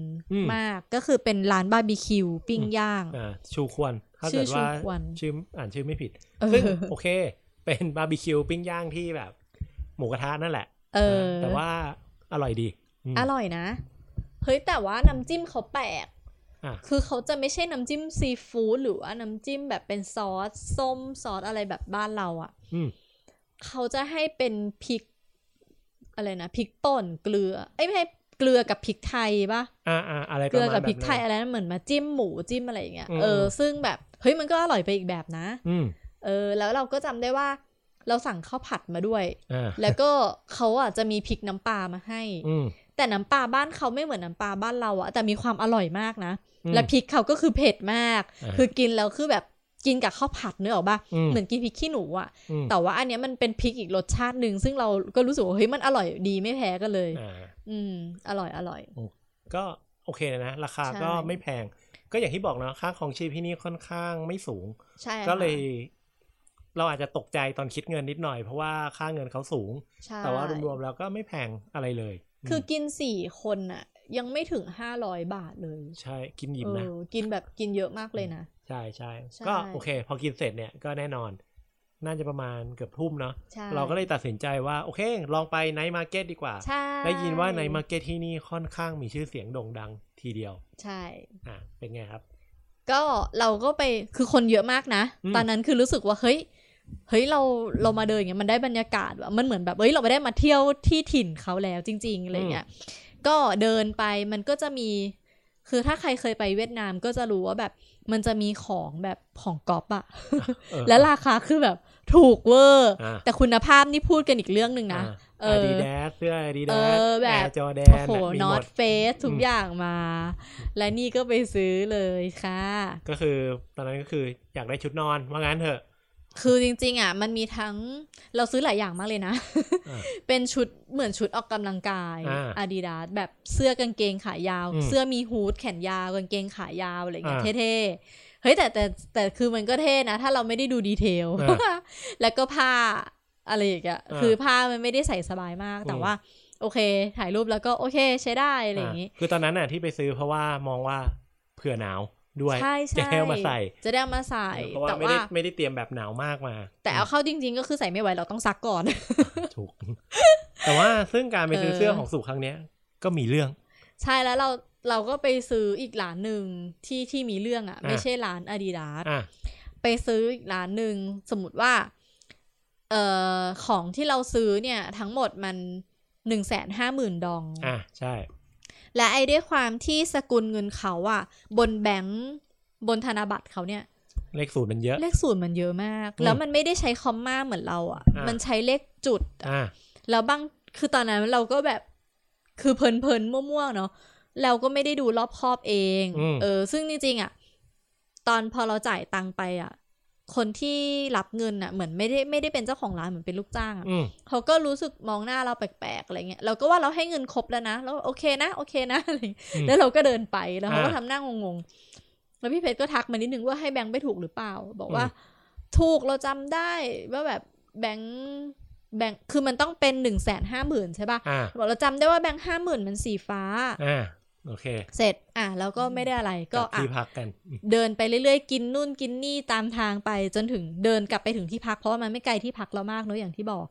มากก็คือเป็นร้านบาร์บีคิวปิ้งย่างอ่าชูควนถ้าเกิดว่าชื่ออ่านชื่อไม่ผิดซึ่งโอเคเป็นบาร์บีคิวปิ้งย่างที่แบบหมูกระทะนั่นแหละเออแต่ว่าอร่อยดีอร่อยนะเฮ้ยแต่ว่าน้ำจิ้มเขาแปลกคือเขาจะไม่ใช่น้ำจิ้มซีฟู้ดหรือว่าน้ำจิ้มแบบเป็นซอสส้มซอสอะไรแบบบ้านเราอ่ะ เขาจะให้เป็นพริกอะไรนะพริกป่นเกลือเอ้ยไม่ใช่เกลือกับพริกไทยป่ะอ่าๆอะไรประมาณนั้นเกลือกับพริกไทยอะไรนั้นเหมือนมาจิ้มหมูจิ้มอะไรอย่างเงี้ยเออซึ่งแบบเฮ้ยมันก็อร่อยไปอีกแบบนะอืมเออแล้วเราก็จำได้ว่าเราสั่งข้าวผัดมาด้วยแล้วก็เขาอ่ะจะมีพริกน้ำปลามาให้แต่น้ำปลาบ้านเขาไม่เหมือนน้ำปลาบ้านเราอ่ะแต่มีความอร่อยมากนะและพริกเขาก็คือเผ็ดมากคือกินแล้วคือแบบกินกับข้าวผัดเนื้อออกป่ะเหมือนกินพริกขี้หนูอ่ะแต่ว่าอันเนี้ยมันเป็นพริกอีกรสชาตินึงซึ่งเราก็รู้สึกว่าเฮ้ยมันอร่อยดีไม่แพ้กันเลยอืมอร่อยอร่อยก็โอเคนะราคาก็ไม่แพงก็อย่างที่บอกเนาะค่าของชีพที่นี่ค่อนข้างไม่สูงก็เลยเราอาจจะตกใจตอนคิดเงินนิดหน่อยเพราะว่าค่าเงินเขาสูงแต่ว่ารวมๆแล้วก็ไม่แพงอะไรเลยคือกินสี่คนน่ะยังไม่ถึงห้าร้อยบาทเลยใช่กินอิ่มนะกินแบบกินเยอะมากเลยนะใช่ใช่ก็โอเคพอกินเสร็จเนี่ยก็แน่นอนน่าจะประมาณเกือบทุ่มเนาะเราก็เลยตัดสินใจว่าโอเคลองไปไนท์มาร์เก็ตดีกว่าได้ยินว่าไนท์มาร์เก็ตที่นี่ค่อนข้างมีชื่อเสียงโด่งดังทีเดียวใช่อ่ะเป็นไงครับก็เราก็ไปคือคนเยอะมากนะตอนนั้นคือรู้สึกว่าเฮ้ยเฮ้ยเราเรามาเดินอย่างเงี้ยมันได้บรรยากาศว่ะมันเหมือนแบบเฮ้ยเราไม่ได้มาเที่ยวที่ถิ่นเขาแล้วจริงๆอะไรเงี้ยก็เดินไปมันก็จะมีคือถ้าใครเคยไปเวียดนามก็จะรู้ว่าแบบมันจะมีของแบบของก๊อปอะ และราคาคือแบบถูกเวอร์แต่คุณภาพนี่พูดกันอีกเรื่องนึงนะ Adidas เสื้อ Adidas แบบ Jordan โอ้โห North Face ทุกอย่างมาและนี่ก็ไปซื้อเลยค่ะก็คือตอนนั้นก็คืออยากได้ชุดนอนว่างั้นเถอะคือจริงๆอ่ะมันมีทั้งเราซื้อหลายอย่างมากเลยนะ เป็นชุดเหมือนชุดออกกำลังกาย Adidas แบบเสื้อกางเกงขายาวเสื้อมีฮู้ดแขนยาวกางเกงขายาวอะไรเงี้ยเท่ๆเฮ้ยแต่แต่แต่คือมันก็เท่นะถ้าเราไม่ได้ดูดีเทล แล้วก็ผ้าอะไรอย่างเงี้ยคือผ้ามันไม่ได้ใส่สบายมากแต่ว่าโอเคถ่ายรูปแล้วก็โอเคใช้ได้อะไรอย่างงี้คือตอนนั้นน่ะที่ไปซื้อเพราะว่ามองว่าเผื่อหนาวด้วยจะได้เอามาใส่จะได้เอามาใส่เพราะว่าไม่ได้ไม่ได้เตรียมแบบหนาวมากมาแต่เอาเข้าจริงๆก็คือใส่ไม่ไหวเราต้องซักก่อนถูกแต่ว่าซึ่งการไปซื้อเสื้อของสุครั้งเนี้ยก็มีเรื่องใช่แล้วเราเราก็ไปซื้ออีกร้านนึงที่ที่มีเรื่องอ่ะไม่ใช่ร้าน Adidas อ่ะไปซื้ออีกร้านนึงสมมุติว่าเอ่อของที่เราซื้อเนี่ยทั้งหมดมัน หนึ่งแสนห้าหมื่น ดองอ่ะใช่และไอ้ด้วยความที่สกุลเงินเขาอ่ะบนแบงค์บนธนบัตรเขาเนี่ยเลขศูนย์มันเยอะเลขศูนย์มันเยอะมากแล้วมันไม่ได้ใช้คอมม่าเหมือนเราอ่ะมันใช้เลขจุดอ่ะแล้วบางคือตอนนั้นเราก็แบบคือเพลินๆมั่วๆเนาะเราก็ไม่ได้ดูรอบคอบเองเออซึ่งจริงๆอ่ะตอนพอเราจ่ายตังไปอ่ะคนที่รับเงินอ่ะเหมือนไม่ได้ไม่ได้เป็นเจ้าของร้านเหมือนเป็นลูกจ้างอ่ะเขาก็รู้สึกมองหน้าเราแปลกๆอะไรเงี้ยเราก็ว่าเราให้เงินครบแล้วนะแล้วโอเคนะโอเคนะอะไรแล้วเราก็เดินไปแล้วเขาก็ทำหน้างงๆแล้วพี่เพชรก็ทักมานิดนึงว่าให้แบงค์ไปถูกหรือเปล่าบอกว่าถูกเราจำได้ว่าแบบแบงค์แบงค์คือมันต้องเป็น หนึ่งแสนห้าหมื่น ใช่ป่ะบอกเราจำได้ว่าแบงค์ ห้าหมื่น มันสีฟ้าโอเคเสร็จอ่ะแล้วก็ไม่ได้อะไรก็อ่ะที่พักกันเดินไปเรื่อยๆกินนู่นกินนี่ตามทางไปจนถึงเดินกลับไปถึงที่พักเพราะว่ามันไม่ไกลที่พักเรามากเนอะอย่างที่บอก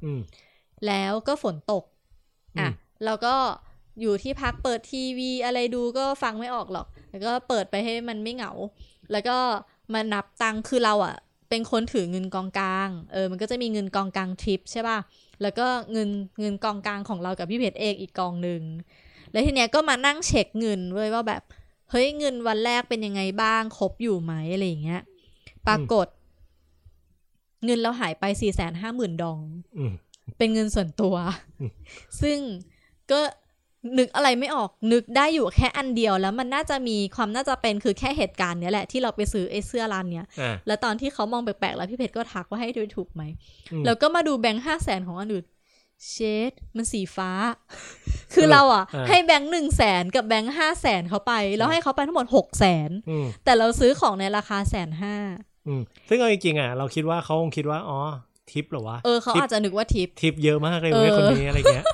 แล้วก็ฝนตกอ่ะแล้วก็อยู่ที่พักเปิดทีวีอะไรดูก็ฟังไม่ออกหรอกแล้วก็เปิดไปให้มันไม่เหงาแล้วก็มานับตังค์คือเราอ่ะเป็นคนถือเงินกองกลางเออมันก็จะมีเงินกองกลางทริปใช่ป่ะแล้วก็เงินเงินกองกลางของเรากับพี่เพชรเอกอีกกองนึงแล้วทีเนี้ยก็มานั่งเช็คเงินเว้ยว่าแบบเฮ้ยเงินวันแรกเป็นยังไงบ้างครบอยู่ไหมอะไรอย่างเงี้ยปรากฏเงินเราหายไป สี่แสนห้าหมื่น ดองเป็นเงินส่วนตัวซึ่งก็นึกอะไรไม่ออกนึกได้อยู่แค่อันเดียวแล้วมันน่าจะมีความน่าจะเป็นคือแค่เหตุการณ์เนี้ยแหละที่เราไปซื้อไอ้เสื้อร้านเนี้ยแล้วตอนที่เขามองแปลกๆแล้วพี่เพชรก็ทักว่าให้ดูถูกไหมแล้วก็มาดูแบงค์ ห้าแสน ของอันอื่นเชดมันสีฟ้าคือเราอ่ะให้แบงค์ หนึ่งแสน กับแบงค์ ห้าแสน เขาไปแล้วให้เขาไปทั้งหมด หกแสน แต่เราซื้อของในราคา หนึ่งแสนห้าหมื่น อืมซึ่งเอาจริงๆอ่ะเราคิดว่าเขาคงคิดว่าอ๋อทิปเหรอวะเออเขาอาจจะนึกว่าทิปทิปเยอะมากเลยเว้ยคนนี้อะไรเงี้ย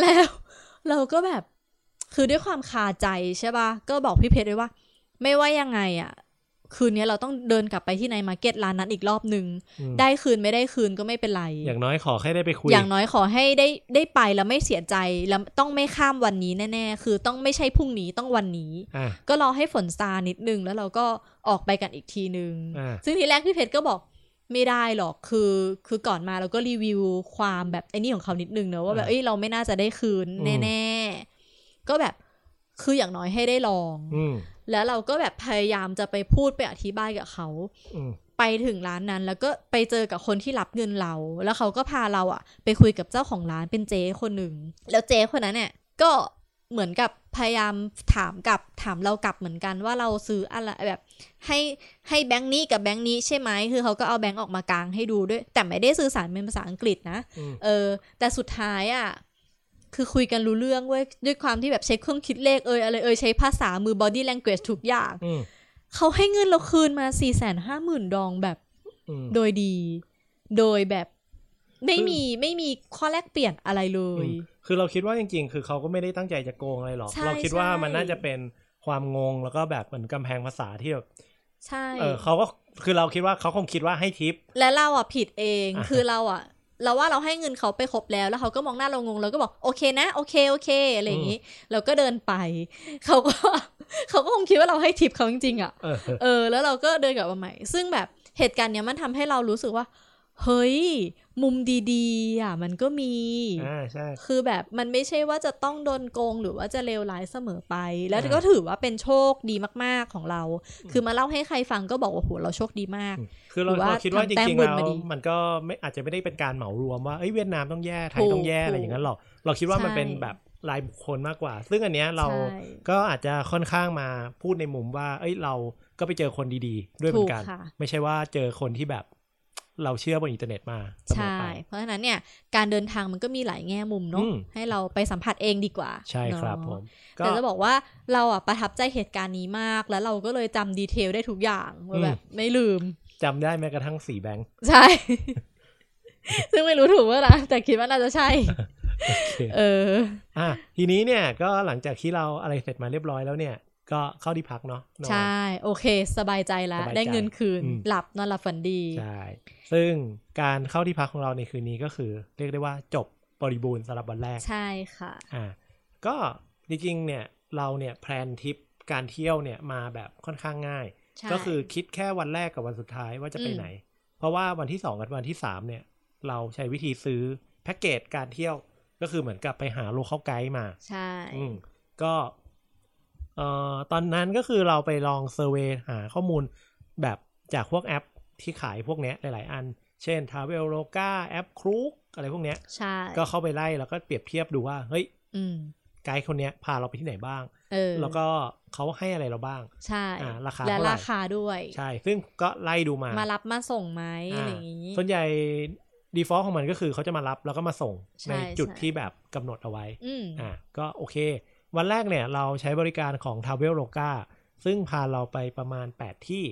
แล้วเราก็แบบคือด้วยความคาใจใช่ป่ะก็บอกพี่เพชรด้วยว่าไม่ว่ายังไงอ่ะคืนนี้เราต้องเดินกลับไปที่ในมาร์เก็ตร้านนั้นอีกรอบนึงได้คืนไม่ได้คืนก็ไม่เป็นไรอย่างน้อยขอให้ได้ไปคุยอย่างน้อยขอให้ได้ได้ไปแล้วไม่เสียใจแล้วต้องไม่ข้ามวันนี้แน่ๆคือต้องไม่ใช่พรุ่งนี้ต้องวันนี้ก็รอให้ฝนซานิดนึงแล้วเราก็ออกไปกันอีกทีนึงซึ่งทีแรกพี่เพชรก็บอก ไม่ได้หรอกคือคือก่อนมาเราก็รีวิวความแบบไอ้นี่ของเขานิดนึงเนอะว่าแบบเอ้ยเราไม่น่าจะได้คืนแน่ๆก็แบบคืออย่างน้อยให้ได้ลองแล้วเราก็แบบพยายามจะไปพูดไปอธิบายกับเขาไปถึงร้านนั้นแล้วก็ไปเจอกับคนที่รับเงินเราแล้วเขาก็พาเราอะไปคุยกับเจ้าของร้านเป็นเจ๊คนนึงแล้วเจ๊คนนั้นเนี่ยก็เหมือนกับพยายามถามกับถามเรากลับเหมือนกันว่าเราซื้ออะไรแบบให้ให้แบงค์นี้กับแบงค์นี้ใช่ไหมคือเขาก็เอาแบงค์ออกมากางให้ดูด้วยแต่ไม่ได้สื่อสารเป็นภาษาอังกฤษนะเออแต่สุดท้ายอ่ะคือคุยกันรู้เรื่องเว้ยด้วยความที่แบบใช้เครื่องคิดเลขเอ่ยอะไรเอ่ยใช้ภาษามือ body language ทุกอย่างเขาให้เงินเราคืนมา สี่แสนห้าหมื่น ดองแบบโดยดีโดยแบบไม่มีไม่มีข้อแลกเปลี่ยนอะไรเลยคือเราคิดว่าจริงๆคือเขาก็ไม่ได้ตั้งใจจะโกงอะไรหรอกเราคิดว่ามันน่าจะเป็นความงงแล้วก็แบบเหมือนกำแพงภาษาที่แบบใช่เออเขาก็คือเราคิดว่าเขาคงคิดว่าให้ทิปและเราอ่ะผิดเองคือเราอ่ะเราว่าเราให้เงินเขาไปครบแล้วแล้วเขาก็มองหน้าเรางงแล้วก็บอกโอเคนะโอเคโอเคอะไรอย่างงี้เราก็เดินไปเขาก็ เขาก็คงคิดว่าเราให้ทิปเขาจริงๆอ่ะเออแล้วเราก็เดินกลับมาใหม่ซึ่งแบบเหตุการณ์เนี้ยมันทำให้เรารู้สึกว่าเฮ้ยมุมดีๆอ่ะมันก็มีอ่าใช่คือแบบมันไม่ใช่ว่าจะต้องโดนโกงหรือว่าจะเลวร้ายเสมอไปแล้วก็ถือว่าเป็นโชคดีมากๆของเราคือมาเล่าให้ใครฟังก็บอกว่าโหเราโชคดีมากคือเราคิดว่าจริงๆแล้วมันก็ไม่อาจจะไม่ได้เป็นการเหมารวมว่าเอ้ยเวียดนามต้องแย่ไทยต้องแย่อะไรอย่างนั้นหรอกเราคิดว่ามันเป็นแบบรายบุคคลมากกว่าซึ่งอันเนี้ยเราก็อาจจะค่อนข้างมาพูดในมุมว่าเอ้ยเราก็ไปเจอคนดีๆด้วยเหมือนกันไม่ใช่ว่าเจอคนที่แบบเราเชื่อบนอินเทอร์เน็ตมาใช่เพราะฉะนั้นเนี่ยการเดินทางมันก็มีหลายแง่มุมเนาะให้เราไปสัมผัสเองดีกว่าใช่ครับผมแต่จะบอกว่าเราอ่ะประทับใจเหตุการณ์นี้มากแล้วเราก็เลยจำดีเทลได้ทุกอย่างแบบไม่ลืมจำได้แม้กระทั่งสีแบงค์ใช่ ซึ่งไม่รู้ถูกว่านะแต่คิดว่าน่าจะใช่ okay. เอออ่ะทีนี้เนี่ยก็หลังจากที่เราอะไรเสร็จมาเรียบร้อยแล้วเนี่ยก็เข้าที่พักเนาะใช่โอเคสบายใจแล้วได้เงินคืนหลับนอนหลับฝันดีใช่ซึ่งการเข้าที่พักของเราในคืนนี้ก็คือเรียกได้ว่าจบบริบูรณ์สำหรับวันแรกใช่ค่ะอ่าก็จริงๆเนี่ยเราเนี่ยแพลนทริปการเที่ยวเนี่ยมาแบบค่อนข้างง่ายก็คือคิดแค่วันแรกกับวันสุดท้ายว่าจะไปไหนเพราะว่าวันที่สองกับวันที่สามเนี่ยเราใช้วิธีซื้อแพ็คเกจการเที่ยวก็คือเหมือนกับไปหาโลคอลไกด์มาใช่อืมก็เอ่อตอนนั้นก็คือเราไปลองเซอร์เวย์หาข้อมูลแบบจากพวกแอปที่ขายพวกเนี้ยหลายๆอันเช่น Traveloka แอป Klook อะไรพวกเนี้ยใช่ก็เข้าไปไล่แล้วก็เปรียบเทียบดูว่าเฮ้ยอืมไกด์คนเนี้ยพาเราไปที่ไหนบ้างเออแล้วก็เขาให้อะไรเราบ้างใช่อ่าราคาและราคาด้วยใช่ซึ่งก็ไล่ดูมามารับมาส่งไหมอะไรอย่างงี้ส่วนใหญ่ default ของมันก็คือเขาจะมารับแล้วก็มาส่ง ใ, ในจุดที่แบบกำหนดเอาไว้อ่าก็โอเควันแรกเนี่ยเราใช้บริการของ Traveloka ซึ่งพาเราไปประมาณแปดที่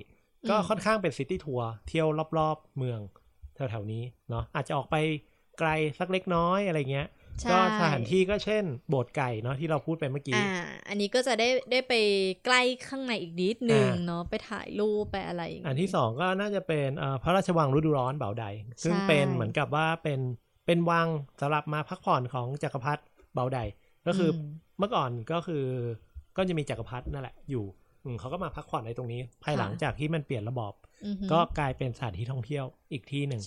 ก็ค่อนข้างเป็นซิตี้ทัวร์เที่ยวรอบๆเมืองแถวๆนี้เนาะอาจจะออกไปไกลสักเล็กน้อยอะไรเงี้ยก็สถานที่ก็เช่นโบสถ์ไก่เนาะที่เราพูดไปเมื่อกี้อ่าอันนี้ก็จะได้ได้ไปใกล้ข้างในอีกนิดนึงเนาะไปถ่ายรูปไปอะไรอย่างเงี้ยอันที่สองก็น่าจะเป็นเอ่อพระราชวังฤดูร้อนเบาใดซึ่งเป็นเหมือนกับว่าเป็นเป็นวังสำหรับมาพักผ่อนของจักรพรรดิเบาใดก็คือเมื่อก่อนก็คือก็จะมีจักรพรรดินั่นแหละอยู่เขาก็มาพักผ่อนในตรงนี้ภายหลังจากที่มันเปลี่ยนระบอบก็กลายเป็นสถานที่ท่องเที่ยวอีกที่หนึ่ง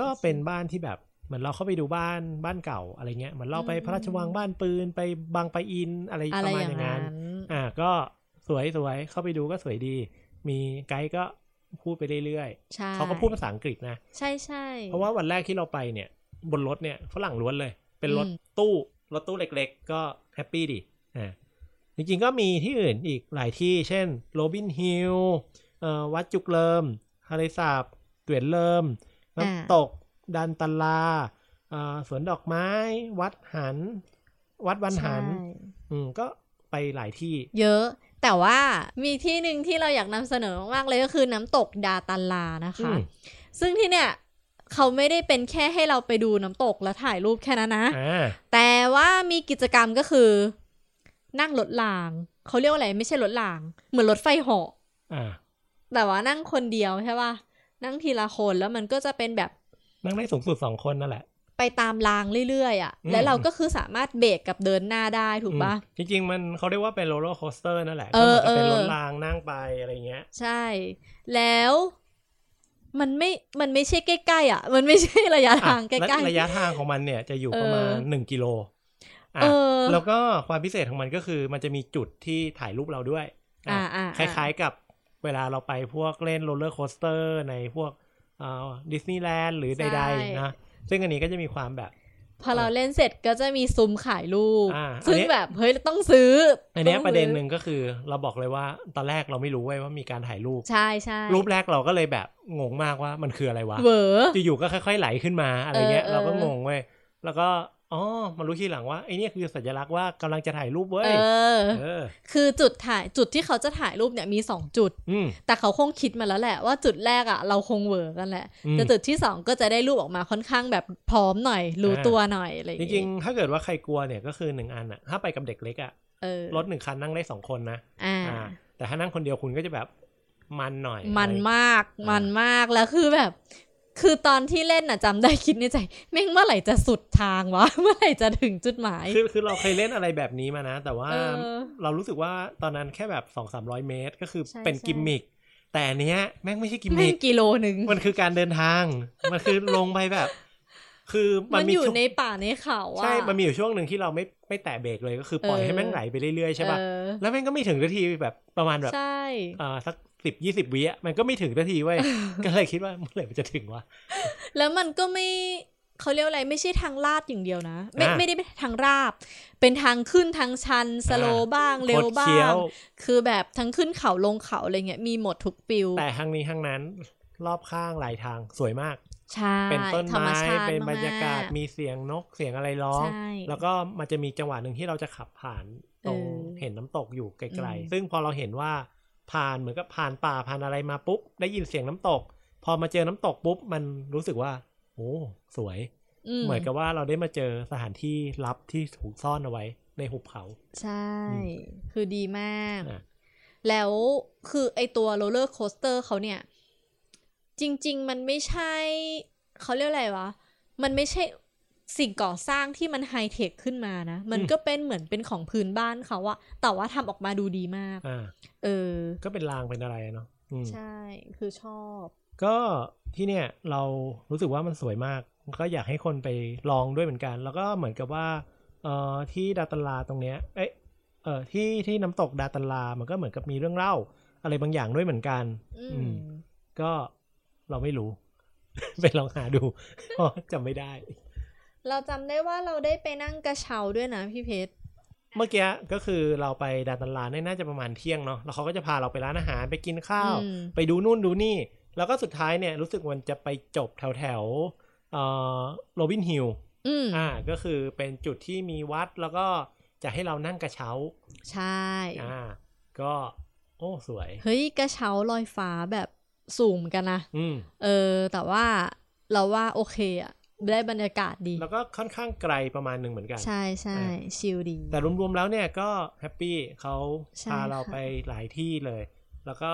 ก็เป็นบ้านที่แบบเหมือนเราเข้าไปดูบ้านบ้านเก่าอะไรเงี้ยเหมือนเราไปพระราชวังบ้านปืนไปบางปะอินอะไรประมาณอย่างนั้นอ่าก็สวยสวยเข้าไปดูก็สวยดีมีไกด์ก็พูดไปเรื่อยๆเขาก็พูดภาษาอังกฤษนะใช่ใช่เพราะว่าวันแรกที่เราไปเนี่ยบนรถเนี่ยฝรั่งล้วนเลยเป็นรถตู้รถตู้เล็กๆก็แฮปปี้ดิอ่าจริงๆก็มีที่อื่นอีกหลายที่เช่นโรบินฮิลวัดจุกเลิมทะเลสาบเกวียนเลิมน้ำตกดันตะลาสวนดอกไม้วัดหันวัดวันหันอืมก็ไปหลายที่เยอะแต่ว่ามีที่หนึ่งที่เราอยากนำเสนอมากเลยก็คือน้ำตกดาตันลานะคะซึ่งที่เนี่ยเขาไม่ได้เป็นแค่ให้เราไปดูน้ำตกและถ่ายรูปแค่นั้นนะแต่ว่ามีกิจกรรมก็คือนั่งรถรางเขาเรียกว่าอะไรไม่ใช่รถรางเหมือนรถไฟเหาะแต่ว่านั่งคนเดียวใช่ป่ะนั่งทีละคนแล้วมันก็จะเป็นแบบนั่งได้สูงสุดสองคนนั่นแหละไปตามรางเรื่อยๆอ่ะแล้วเราก็คือสามารถเบรกกับเดินหน้าได้ถูกป่ะจริงๆมันเขาเรียกว่าเป็นโรลเลอร์โคสเตอร์นั่นแหละก็เหมือนกับเป็นรถรางนั่งไปอะไรเงี้ยใช่แล้ว มันไม่มันไม่ใช่ใกล้ๆอ่ะมันไม่ใช่ระยะทางใกล้ๆระยะทางของมันเนี่ยจะอยู่ประมาณหนึ่งกิโลอ่ะแล้วก็ความพิเศษของมันก็คือมันจะมีจุดที่ถ่ายรูปเราด้วยอ่ะคล้ายๆกับเวลาเราไปพวกเล่นโรลเลอร์โคสเตอร์ในพวกเอ่อดิสนีย์แลนด์หรือใดๆนะซึ่งอันนี้ก็จะมีความแบบพอเราเล่นเสร็จก็จะมีซุ้มขายรูปซึ่งแบบเฮ้ยต้องซื้ออันนี้ประเด็นหนึ่งก็คือเราบอกเลยว่าตอนแรกเราไม่รู้เว้ยว่ามีการถ่ายรูปใช่ใช่รูปแรกเราก็เลยแบบงงมากว่ามันคืออะไรวะจะอยู่ก็ค่อยๆไหลขึ้นมาอะไรเงี้ยเราก็งงเว้ยแล้วก็อ๋อมารู้ทีหลังว่าไอ้นี่คือสัญลักษณ์ว่ากำลังจะถ่ายรูปเว้ยเออเออคือจุดถ่ายจุดที่เขาจะถ่ายรูปเนี่ยมีสองจุดแต่เขาคงคิดมาแล้วแหละว่าจุดแรกอ่ะเราคงเวอร์กันแหละแต่จุดที่สองก็จะได้รูปออกมาค่อนข้างแบบพร้อมหน่อยรู้ตัวหน่อยอะไรอย่างงี้จริงๆถ้าเกิดว่าใครกลัวเนี่ยก็คือหนึ่งอันน่ะถ้าไปกับเด็กเล็กอ่ะรถหนึ่งคันนั่งได้สองคนนะอ่าแต่ถ้านั่งคนเดียวคุณก็จะแบบมันหน่อยมันมากมันมากแล้วคือแบบคือตอนที่เล่นน่ะจำได้คิดในใจแม่งเมื่อไหร่จะสุดทางวะเมื่อไหร่จะถึงจุดหมายคือคือเราเคยเล่นอะไรแบบนี้มานะแต่ว่า เ, เรารู้สึกว่าตอนนั้นแค่แบบ สองถึงสามร้อย เมตรก็คือเป็นกิมมิคแต่อันเนี้ยแม่งไม่ใช่กิมมิคกิโลนึงมันคือการเดินทางมันคือลงไปแบบคือมันอยู่ในป่าในเขาอ่ะใช่มันมีอยู่ช่วงนึงที่เราไม่ไม่แตะเบรกเลยก็คือปล่อยให้แม่งไหลไปเรื่อยๆใช่ป่ะแล้วแม่งก็ไม่ถึงนาทีแบบประมาณแบบอ่าสักสิบ ยี่สิบ วิอ่ะมันก็ไม่ถึงนาทีเว้ยก็เลยคิดว่าเมื่อไหร่มันจะถึงวะแล้วมันก็ไม่เขาเรียกอะไรไม่ใช่ทางลาดอย่างเดียวนะไม่ไม่ได้เป็นทางราบเป็นทางขึ้นทางชันสโลว์บ้างเร็วบ้างคือแบบทั้งขึ้นเขาลงเขาอะไรเงี้ยมีหมดทุกปิวแต่ทั้งนี้ทั้งนั้นรอบข้างหลายทางสวยมากใช่เป็นต้นไม้เป็นบรรยากาศมีเสียงนกเสียงอะไรร้องแล้วก็มันจะมีจังหวะนึงที่เราจะขับผ่านตรงเห็นน้ำตกอยู่ไกลๆซึ่งพอเราเห็นว่าผ่านเหมือนกับผ่านป่าผ่านอะไรมาปุ๊บได้ยินเสียงน้ำตกพอมาเจอน้ำตกปุ๊บมันรู้สึกว่าโอ้สวยเหมือนกับว่าเราได้มาเจอสถานที่ลับที่ถูกซ่อนเอาไว้ในหุบเขาใช่คือดีมากแล้วคือไอตัวโรลเลอร์โคสเตอร์เขาเนี่ยจริงๆมันไม่ใช่เขาเรียกอะไรวะมันไม่ใช่สิ่งก่อสร้างที่มันไฮเทคขึ้นมานะมันก็เป็นเหมือนเป็นของพื้นบ้านเขาอะแต่ว่าทำออกมาดูดีมากอ่าเออก็เป็นรางเป็นอะไรเนาะใช่คือชอบก็ที่เนี่ยเรารู้สึกว่ามันสวยมากก็อยากให้คนไปลองด้วยเหมือนกันแล้วก็เหมือนกับว่าเอ่อที่ดาตันลาตรงเนี้ยเอ๊ะเอ่อที่ที่น้ำตกดาตันลามันก็เหมือนกับมีเรื่องเล่าอะไรบางอย่างด้วยเหมือนกันอืมก็เราไม่รู้ ไปลองหาดู จำไม่ได้เราจำได้ว่าเราได้ไปนั่งกระเช้าด้วยนะพี่เพชรเมื่อกี้ก็คือเราไปดาตันลาเนี่ยน่าจะประมาณเที่ยงเนาะแล้วเขาก็จะพาเราไปร้านอาหารไปกินข้าวไปดูนู่นดูนี่แล้วก็สุดท้ายเนี่ยรู้สึกมันจะไปจบแถวแถวโรบินฮิลอ่าก็คือเป็นจุดที่มีวัดแล้วก็จะให้เรานั่งกระเช้าใช่อ่าก็โอ้สวยเฮ้ยกระเช้าลอยฟ้าแบบสูงกันนะเออแต่ว่าเราว่าโอเคอะได้บรรยากาศดีแล้วก็ค่อนข้างไกลประมาณหนึ่งเหมือนกันใช่ใช่ชิลดีแต่รวมๆแล้วเนี่ยก็แฮปปี้เขาพาเราไปหลายที่เลยแล้วก็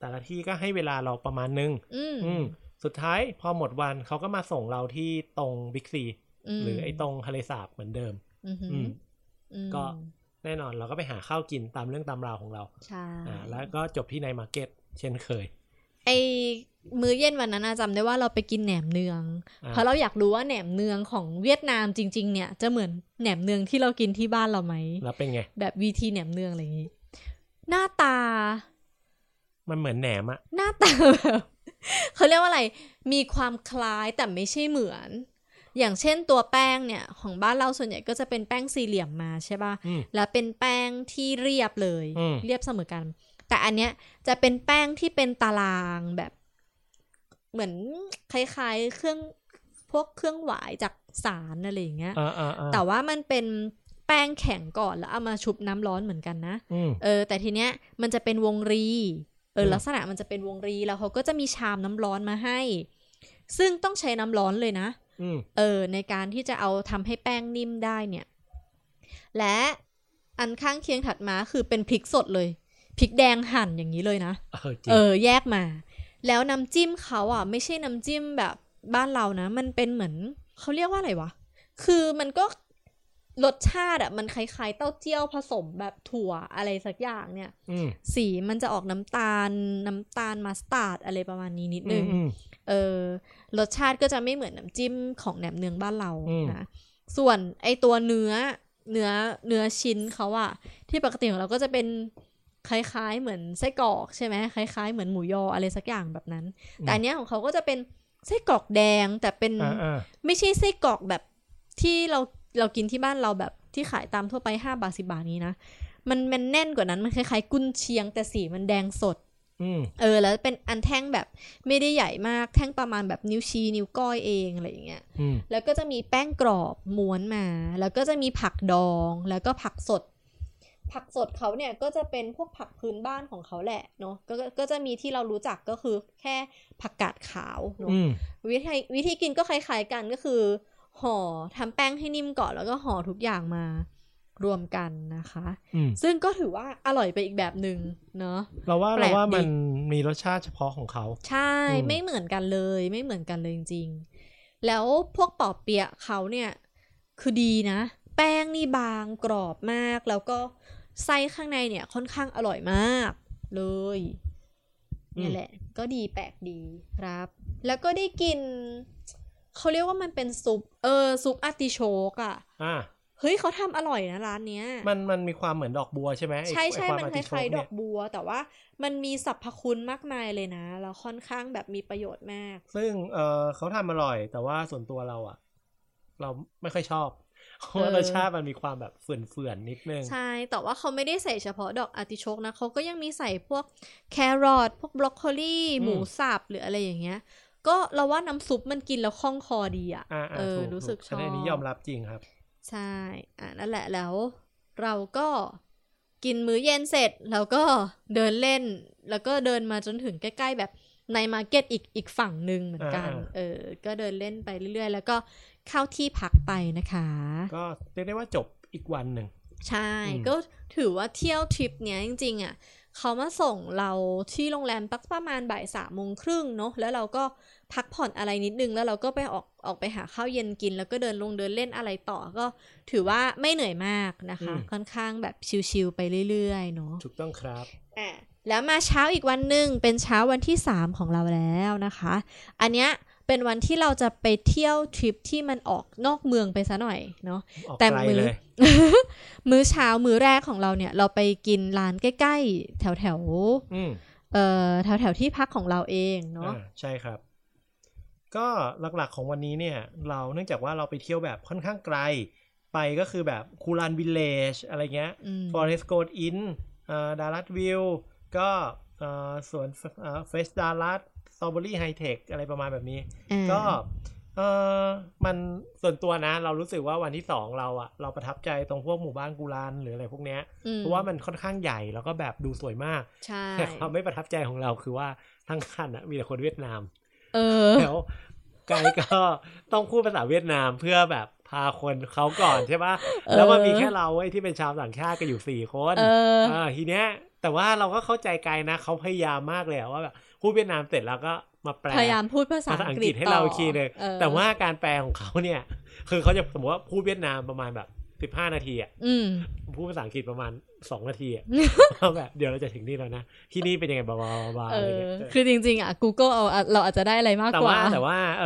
แต่ละที่ก็ให้เวลาเราประมาณนึงอืมสุดท้ายพอหมดวันเขาก็มาส่งเราที่ตรงบิ๊กซีหรือไอ้ตรงทะเลสาบเหมือนเดิมอืมก็แน่นอนเราก็ไปหาข้าวกินตามเรื่องตามราวของเราใช่อ่าแล้วก็จบที่ในมาร์เก็ตเช่นเคยไอมื้อเย็นวันนั้นจำได้ว่าเราไปกินแหนมเนืองเพราะเราอยากรู้ว่าแหนมเนืองของเวียดนามจริงๆเนี่ยจะเหมือนแหนมเนืองที่เรากินที่บ้านเราไหมแล้วเป็นไงแบบวิธีแหนมเนืองอะไรอย่างงี้หน้าตามันเหมือนแหนมอะหน้าตาแบบเขาเรียกว่าอะไรมีความคล้ายแต่ไม่ใช่เหมือนอย่างเช่นตัวแป้งเนี่ยของบ้านเราส่วนใหญ่ก็จะเป็นแป้งสี่เหลี่ยมมาใช่ป่ะแล้วเป็นแป้งที่เรียบเลยเรียบเสมอกันแต่อันเนี้ยจะเป็นแป้งที่เป็นตารางแบบเหมือนคล้ายๆเครื่องพวกเครื่องหวายจากสารอะไรอย่างเงี้ยแต่ว่ามันเป็นแป้งแข็งก่อนแล้วเอามาชุบน้ำร้อนเหมือนกันนะเออแต่ทีเนี้ยมันจะเป็นวงรีเออลักษณะมันจะเป็นวงรีแล้วเขาก็จะมีชามน้ำร้อนมาให้ซึ่งต้องใช้น้ำร้อนเลยนะเออในการที่จะเอาทำให้แป้งนิ่มได้เนี่ยและอันข้างเคียงถัดมาคือเป็นพริกสดเลยพริกแดงหั่นอย่างนี้เลยนะเออแยกมาแล้วน้ำจิ้มเขาอ่ะไม่ใช่น้ำจิ้มแบบบ้านเรานะมันเป็นเหมือนเขาเรียกว่าอะไรวะคือมันก็รสชาติอ่ะมันคล้ายๆเต้าเจี้ยวผสมแบบถั่วอะไรสักอย่างเนี่ยสีมันจะออกน้ำตาลน้ำตาลมัสตาร์ดอะไรประมาณนี้นิดนึง ออรสชาติก็จะไม่เหมือนน้ำจิ้มของแหนมเนืองบ้านเรานะส่วนไอตัวเนื้อเนื้อเนื้อชิ้นเขาอะที่ปกติของเราก็จะเป็นคล้ายๆเหมือนไส้กรอกใช่ไหมคล้ายๆเหมือนหมูยออะไรสักอย่างแบบนั้นแต่อันเนี้ยของเขาก็จะเป็นไส้กรอกแดงแต่เป็นไม่ใช่ไส้กรอกแบบที่เราเรากินที่บ้านเราแบบที่ขายตามทั่วไปห้าบาทสิบบาทนี้นะมันมันแน่นกว่านั้นมันคล้ายๆกุนเชียงแต่สีมันแดงสดเออแล้วเป็นอันแท่งแบบไม่ได้ใหญ่มากแท่งประมาณแบบนิ้วชี้นิ้วก้อยเองอะไรอย่างเงี้ยแล้วก็จะมีแป้งกรอบม้วนมาแล้วก็จะมีผักดองแล้วก็ผักสดผักสดเขาเนี่ยก็จะเป็นพวกผักพื้นบ้านของเขาแหละเนาะ ก, ก็จะมีที่เรารู้จักก็คือแค่ผักกาดขาวเนาะวิธีวิธีกินก็คล้ายๆกันก็คือห่อทำแป้งให้นิ่มก่อนแล้วก็ห่อทุกอย่างมารวมกันนะคะซึ่งก็ถือว่าอร่อยไปอีกแบบหนึ่งเนาะเราว่าเราว่ามันมีรสชาติเฉพาะของเขาใช่ไม่เหมือนกันเลยไม่เหมือนกันเลยจริงๆแล้วพวกปอเปี๊ยะเขาเนี่ยคือดีนะแป้งนี่บางกรอบมากแล้วก็ไส้ข้างในเนี่ยค่อนข้างอร่อยมากเลยนี่แหละก็ดีแปลกดีครับแล้วก็ได้กินเขาเรียกว่ามันเป็นซุปเออซุปอาร์ติโชกอ่ะอ่าเฮ้ยเขาทำอร่อยนะร้านเนี้ยมันมันมีความเหมือนดอกบัวใช่ไหมใช่ใช่มันคล้ายๆดอกบัวแต่ว่ามันมีสรรพคุณมากมายเลยนะแล้วค่อนข้างแบบมีประโยชน์มากซึ่งเออเขาทำอร่อยแต่ว่าส่วนตัวเราอ่ะเราไม่ค่อยชอบเพราะรสชาติมันมีความแบบเฝื่อนๆนิดนึงใช่แต่ว่าเขาไม่ได้ใส่เฉพาะดอกอาร์ติโชกนะเขาก็ยังมีใส่พวกแครอทพวกบรอกโคลีหมูสับหรืออะไรอย่างเงี้ยก็เราว่าน้ำซุปมันกินแล้วคล่องคอดีอ่ะเออรู้สึกชอบอันนี้ยอมรับจริงครับใช่อ่ะนั่นแหละแล้วเราก็กินมื้อเย็นเสร็จแล้วก็เดินเล่นแล้วก็เดินมาจนถึงใกล้ๆแบบในมาร์เก็ตอีกอีกฝั่งนึงเหมือนกันเออก็เดินเล่นไปเรื่อยๆแล้วก็เข้าที่พักไปนะคะก็เรียกได้ว่าจบอีกวันหนึ่งใช่ก็ถือว่าเที่ยวทริปเนี้ยจริงๆอ่ะเขามาส่งเราที่โรงแรมตั้งประมาณบ่ายสามโมงครึ่งเนาะแล้วเราก็พักผ่อนอะไรนิดนึงแล้วเราก็ไปออกออกไปหาข้าวเย็นกินแล้วก็เดินลงเดินเล่นอะไรต่อก็ถือว่าไม่เหนื่อยมากนะคะค่อนข้างแบบชิลๆไปเรื่อยๆเนาะถูกต้องครับอ่ะแล้วมาเช้าอีกวันนึงเป็นเช้าวันที่สามของเราแล้วนะคะอันเนี้ยเป็นวันที่เราจะไปเที่ยวทริปที่มันออกนอกเมืองไปซะหน่อยเนาะแต่มื้อ มื้อเช้ามื้อแรกของเราเนี่ยเราไปกินร้านใกล้ๆแถวๆเอ่อแถวๆที่พักของเราเองเนาะใช่ครับก็หลักๆของวันนี้เนี่ยเราเนื่องจากว่าเราไปเที่ยวแบบค่อนข้างไกลไปก็คือแบบคูลานวิลเลจอะไรเงี้ยฟอเรสต์โกลด์อินดารัตวิวก็สวนเฟสดารัตสตรอเบอรี่ไฮเทคอะไรประมาณแบบนี้ก็เออมันส่วนตัวนะเรารู้สึกว่าวันที่สองเราอะเราประทับใจตรงพวกหมู่บ้านกูลานหรืออะไรพวกเนี้ยเพราะว่ามันค่อนข้างใหญ่แล้วก็แบบดูสวยมากแต่ความไม่ประทับใจของเราคือว่าทั้งคันอะมีแต่คนเวียดนามเออแล้วไกด์ก็ต้องพูดภาษาเวียดนามเพื่อแบบพาคนเขาก่อนใช่ปะแล้วมันมีแค่เราไอ้ที่เป็นชาวต่างชาติก็อยู่สี่คนเออทีเนี้ยแต่ว่าเราก็เข้าใจไกด์นะเขาพยายามมากเลยว่าแบบพูดเวียดนามเสร็จแล้วก็มาแปลพยายามพูดภาษาอังกฤษให้เราคีย์เลยแต่ว่าการแปลของเขาเนี่ยคือเขาจะสมมติว่าพูดเวียดนามประมาณแบบสิบห้านาทีอ่ะพูดภาษาอังกฤษประมาณสองนาทีอ่ะแบบเดี๋ยวเราจะถึงนี่แล้วนะที่นี่เป็นยังไงบ้างๆอะไรเงี้ยคือจริงๆอ่ะ Google เอาเราอาจจะได้อะไรมากกว่าแต่ว่าแต่ว่าเอ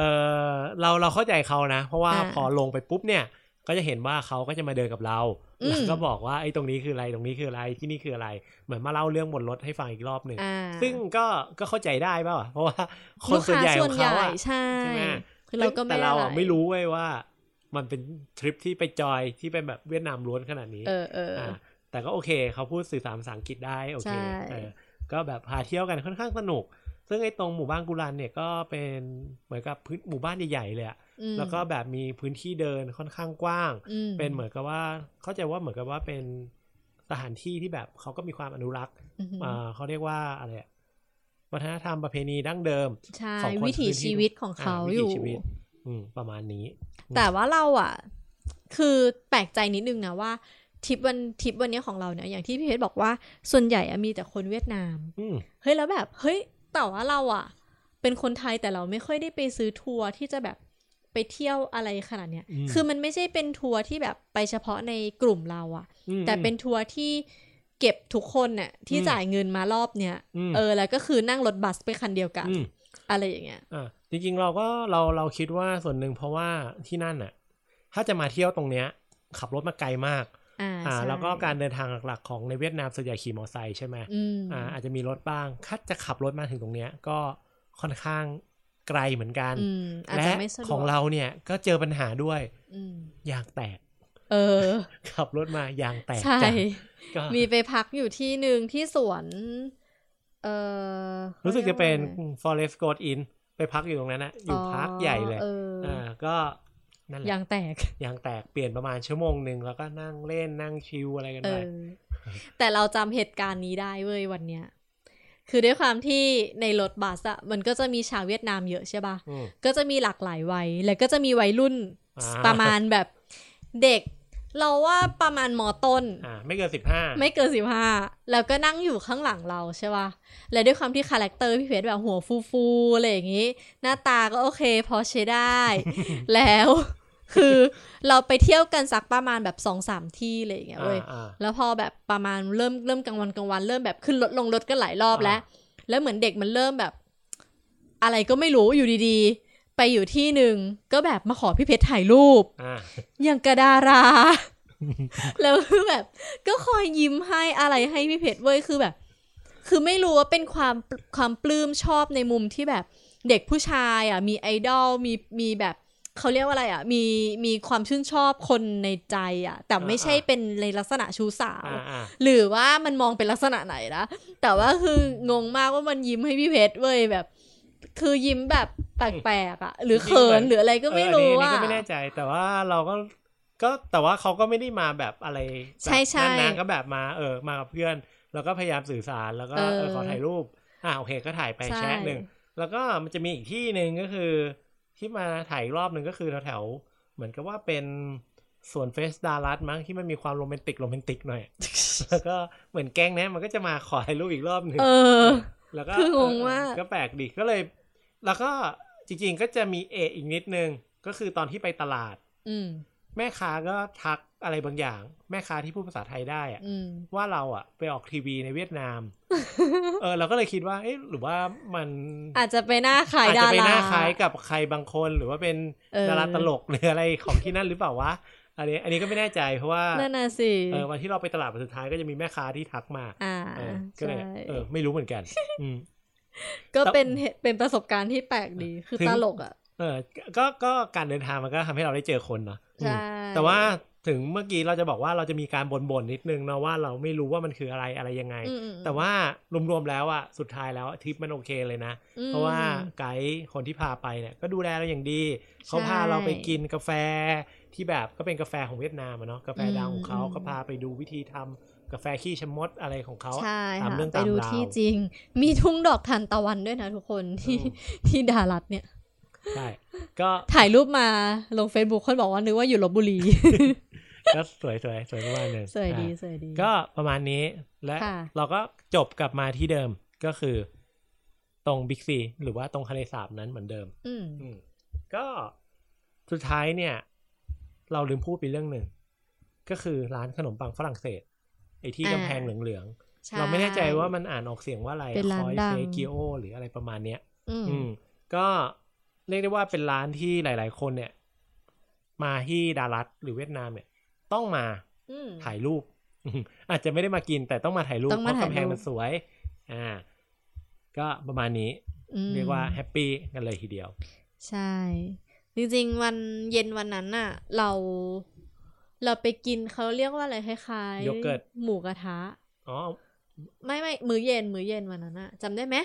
อเราเราเข้าใจเขานะเพราะว่าพอลงไปปุ๊บเนี่ยก็จะเห็นว่าเขาก็จะมาเดินกับเราแล้วก็บอกว่าไอ้ตรงนี้คืออะไรตรงนี้คืออะไรที่นี่คืออะไรเหมือนมาเล่าเรื่องบนรถให้ฟังอีกรอบหนึ่งซึ่งก็ก็เข้าใจได้ป่ะเพราะว่าคนส่วนใหญ่ของเขาอ่ะใช่คือเราก็ไม่เราไม่รู้เว้ยว่ามันเป็นทริปที่ไปจอยที่เป็นแบบเวียดนามล้วนขนาดนี้เออเออแต่ก็โอเคเขาพูดสื่อสารภาษาอังกฤษได้โอเคก็แบบพาเที่ยวกันค่อนข้างสนุกซึ่งไอ้ตรงหมู่บ้านกุลันเนี่ยก็เป็นเหมือนกับพื้นหมู่บ้านใหญ่ๆเลยอะแล้วก็แบบมีพื้นที่เดินค่อนข้างกว้างเป็นเหมือนกับว่าเข้าใจว่าเหมือนกับว่าเป็นสถานที่ที่แบบเขาก็มีความอนุรักษ์เขาเรียกว่าอะไรวัฒนธรรมประเพณีดั้งเดิมของวิถีชีวิตของเขาอยู่ประมาณนี้แต่ว่าเราอ่ะคือแปลกใจนิดนึงนะว่าทริปวันทริปวันนี้ของเราเนี่ยอย่างที่พี่เพชรบอกว่าส่วนใหญ่มีแต่คนเวียดนามเฮ้ยแล้วแบบเฮ้ยแต่ว่าเราอ่ะเป็นคนไทยแต่เราไม่ค่อยได้ไปซื้อทัวร์ที่จะแบบไปเที่ยวอะไรขนาดเนี้ยคือมันไม่ใช่เป็นทัวร์ที่แบบไปเฉพาะในกลุ่มเราอ่ะแต่เป็นทัวร์ที่เก็บทุกคนน่ะที่จ่ายเงินมารอบเนี้ยเออแล้วก็คือนั่งรถบัสไปคันเดียวกัน อะไรอย่างเงี้ยอ่าจริงๆเราก็เราเราคิดว่าส่วนหนึ่งเพราะว่าที่นั่นน่ะถ้าจะมาเที่ยวตรงเนี้ยขับรถมาไกลมากอ่าอ่าแล้วก็การเดินทางหลักๆของในเวียดนามส่วนใหญ่ขี่มอเตอร์ไซค์ใช่ไหมอ่าอาจจะมีรถบ้างถ้าจะขับรถมาถึงตรงเนี้ยก็ค่อนข้างไกลเหมือนกันและของเราเนี่ยก็เจอปัญหาด้วยยางแตกเออขับรถมายางแตกใช่มีไปพักอยู่ที่นึงที่สวนเออรู้สึกจะเป็น Forest Gold Inn ไปพักอยู่ตรงนั้นนะอยู่พักใหญ่เลยอ่าก็นั่นแหละยางแตกยางแตกเปลี่ยนประมาณชั่วโมงนึงแล้วก็นั่งเล่นนั่งชิลอะไรกันไปแต่เราจำเหตุการณ์นี้ได้เว้ยวันเนี้ยคือด้วยความที่ในรถบัสอะมันก็จะมีชาวเวียดนามเยอะใช่ป่ะก็จะมีหลากหลายวัยแล้วก็จะมีวัยรุ่นประมาณแบบเด็กเราว่าประมาณม.ต้นอ่าไม่เกินสิบห้าไม่เกินสิบห้าแล้วก็นั่งอยู่ข้างหลังเราใช่ป่ะและด้วยความที่คาแรคเตอร์พี่เพชรแบบหัวฟูๆอะไรอย่างงี้หน้าตาก็โอเคพอใช้ได้ แล้วคือเราไปเที่ยวกันสักประมาณแบบ สองสาม ที่อะไรอย่างเงี้ยเว้ยแล้วพอแบบประมาณเริ่มเริ่มกลางวันกลางวันเริ่มแบบขึ้นรถลงรถกันหลายรอบแล้วแล้วเหมือนเด็กมันเริ่มแบบอะไรก็ไม่รู้อยู่ดีๆไปอยู่ที่นึงก็แบบมาขอพี่เพชรถ่ายรูปอย่างกระดารา แล้วคือแบบก็คอยยิ้มให้อะไรให้พี่เพชรเว้ยคือแบบคือไม่รู้ว่าเป็นความความปลื้มชอบในมุมที่แบบเด็กผู้ชายอ่ะมีไอดอลมีมีแบบเขาเรียกว่าอะไรอ่ะมีมีความชื่นชอบคนในใจอ่ะแต่ไม่ใช่เป็นในลักษณะชู้สาวหรือว่ามันมองเป็นลักษณะไหนนะแต่ว่าคืองงมากว่ามันยิ้มให้พี่เพชรเว้ยแบบคือยิ้มแบบแปลกๆอ่ะหรือเขินหรืออะไรก็ไม่รู้อ่ะก็ไม่แน่ใจแต่ว่าเราก็ก็แต่ว่าเขาก็ไม่ได้มาแบบอะไรแบบนั้นก็แบบมาเออมากับเพื่อนแล้วก็พยายามสื่อสารแล้วก็เออขอถ่ายรูปอ่ะโอเคก็ถ่ายไปแชทนึงแล้วก็มันจะมีอีกที่นึงก็คือที่มาถ่ายรอบหนึ่งก็คือแถวๆเหมือนกับว่าเป็นสวนเฟสดารัสมั้งที่มันมีความโรแมนติกโรแมนติกหน่อย แล้วก็เหมือนแก๊งนะมันก็จะมาขอถ่ายรูปอีกรอบหนึ่ง แล้วก็งงว่าก็แปลกดิก็เลยแล้วก็จริงๆก็จะมีเออีกนิดนึงก็คือตอนที่ไปตลาดแม่ค้าก็ทักอะไรบางอย่างแม่ค้าที่พูดภาษาไทยได้อะว่าเราอะไปออกทีวีในเวียดนาม เออเราก็เลยคิดว่าเอ๊ะหรือว่ามันอาจจะไปหน้าขายดาราอาจจะไปหน้าขายกับใครบางคนหรือว่าเป็นดาราตลกหรืออะไรของที่นั่นหรือเปล่าวะอันนี้อันนี้ก็ไม่แน่ใจเพราะว่านั่นน่ะสิเออวันที่เราไปตลาดวันสุดท้ายก็จะมีแม่ค้าที่ทักมาอ่าก็เลยเออไม่รู้เหมือนกัน ก็เป็นเป็นประสบการณ์ที่แปลกดีคือตลกอะเออก็ก็การเดินทางมันก็ทำให้เราได้เจอคนเนาะแต่ว่าถึงเมื่อกี้เราจะบอกว่าเราจะมีการบ่นๆนิดนึงนะว่าเราไม่รู้ว่ามันคืออะไรอะไรยังไงแต่ว่ารวมๆแล้วอ่ะสุดท้ายแล้วทริปมันโอเคเลยนะเพราะว่าไกด์คนที่พาไปเนี่ยก็ดูแลเราอย่างดีเขาพาเราไปกินกาแฟที่แบบก็เป็นกาแฟของเวียดนามเนาะกาแฟดังของเขาก็พาไปดูวิธีทำกาแฟขี้ชะมดอะไรของเขาตามเรื่องตามราวไปดูที่จริงมีทุ่งดอกทานตะวันด้วยนะทุกคนที่ที่ดารัตเนี่ยใช่ก็ถ่ายรูปมาลง Facebook คนบอกว่านึกว่าอยู่ลพบุรีก็สวยๆสวยประมาณนึงสวยดีสวยดีก็ประมาณนี้และเราก็จบกลับมาที่เดิมก็คือตรงบิ๊กซีหรือว่าตรงทะเลสาบนั้นเหมือนเดิมอืมก็สุดท้ายเนี่ยเราลืมพูดไปเรื่องนึงก็คือร้านขนมปังฝรั่งเศสไอ้ที่กำแพงเหลืองๆเราไม่แน่ใจว่ามันอ่านออกเสียงว่าอะไรคอยเซกิโอหรืออะไรประมาณเนี้ยอืมก็เรียกได้ว่าเป็นร้านที่หลายๆคนเนี่ยมาที่ดารัสหรือเวียดนามเนี่ยต้องมาถ่ายรูปอาจจะไม่ได้มากินแต่ต้องมาถ่ายรูปเพราะกำแพงมันสวยอ่าก็ประมาณนี้เรียกว่าแฮปปี้กันเลยทีเดียวใช่จริงๆวันเย็นวันนั้นน่ะเราเราไปกินเขาเรียกว่าอะไรคล้ายๆโยเกิร์ตหมูกระทะอ๋อไม่ไม่มื้อเย็นมื้อเย็นวันนั้นน่ะจำได้ไหม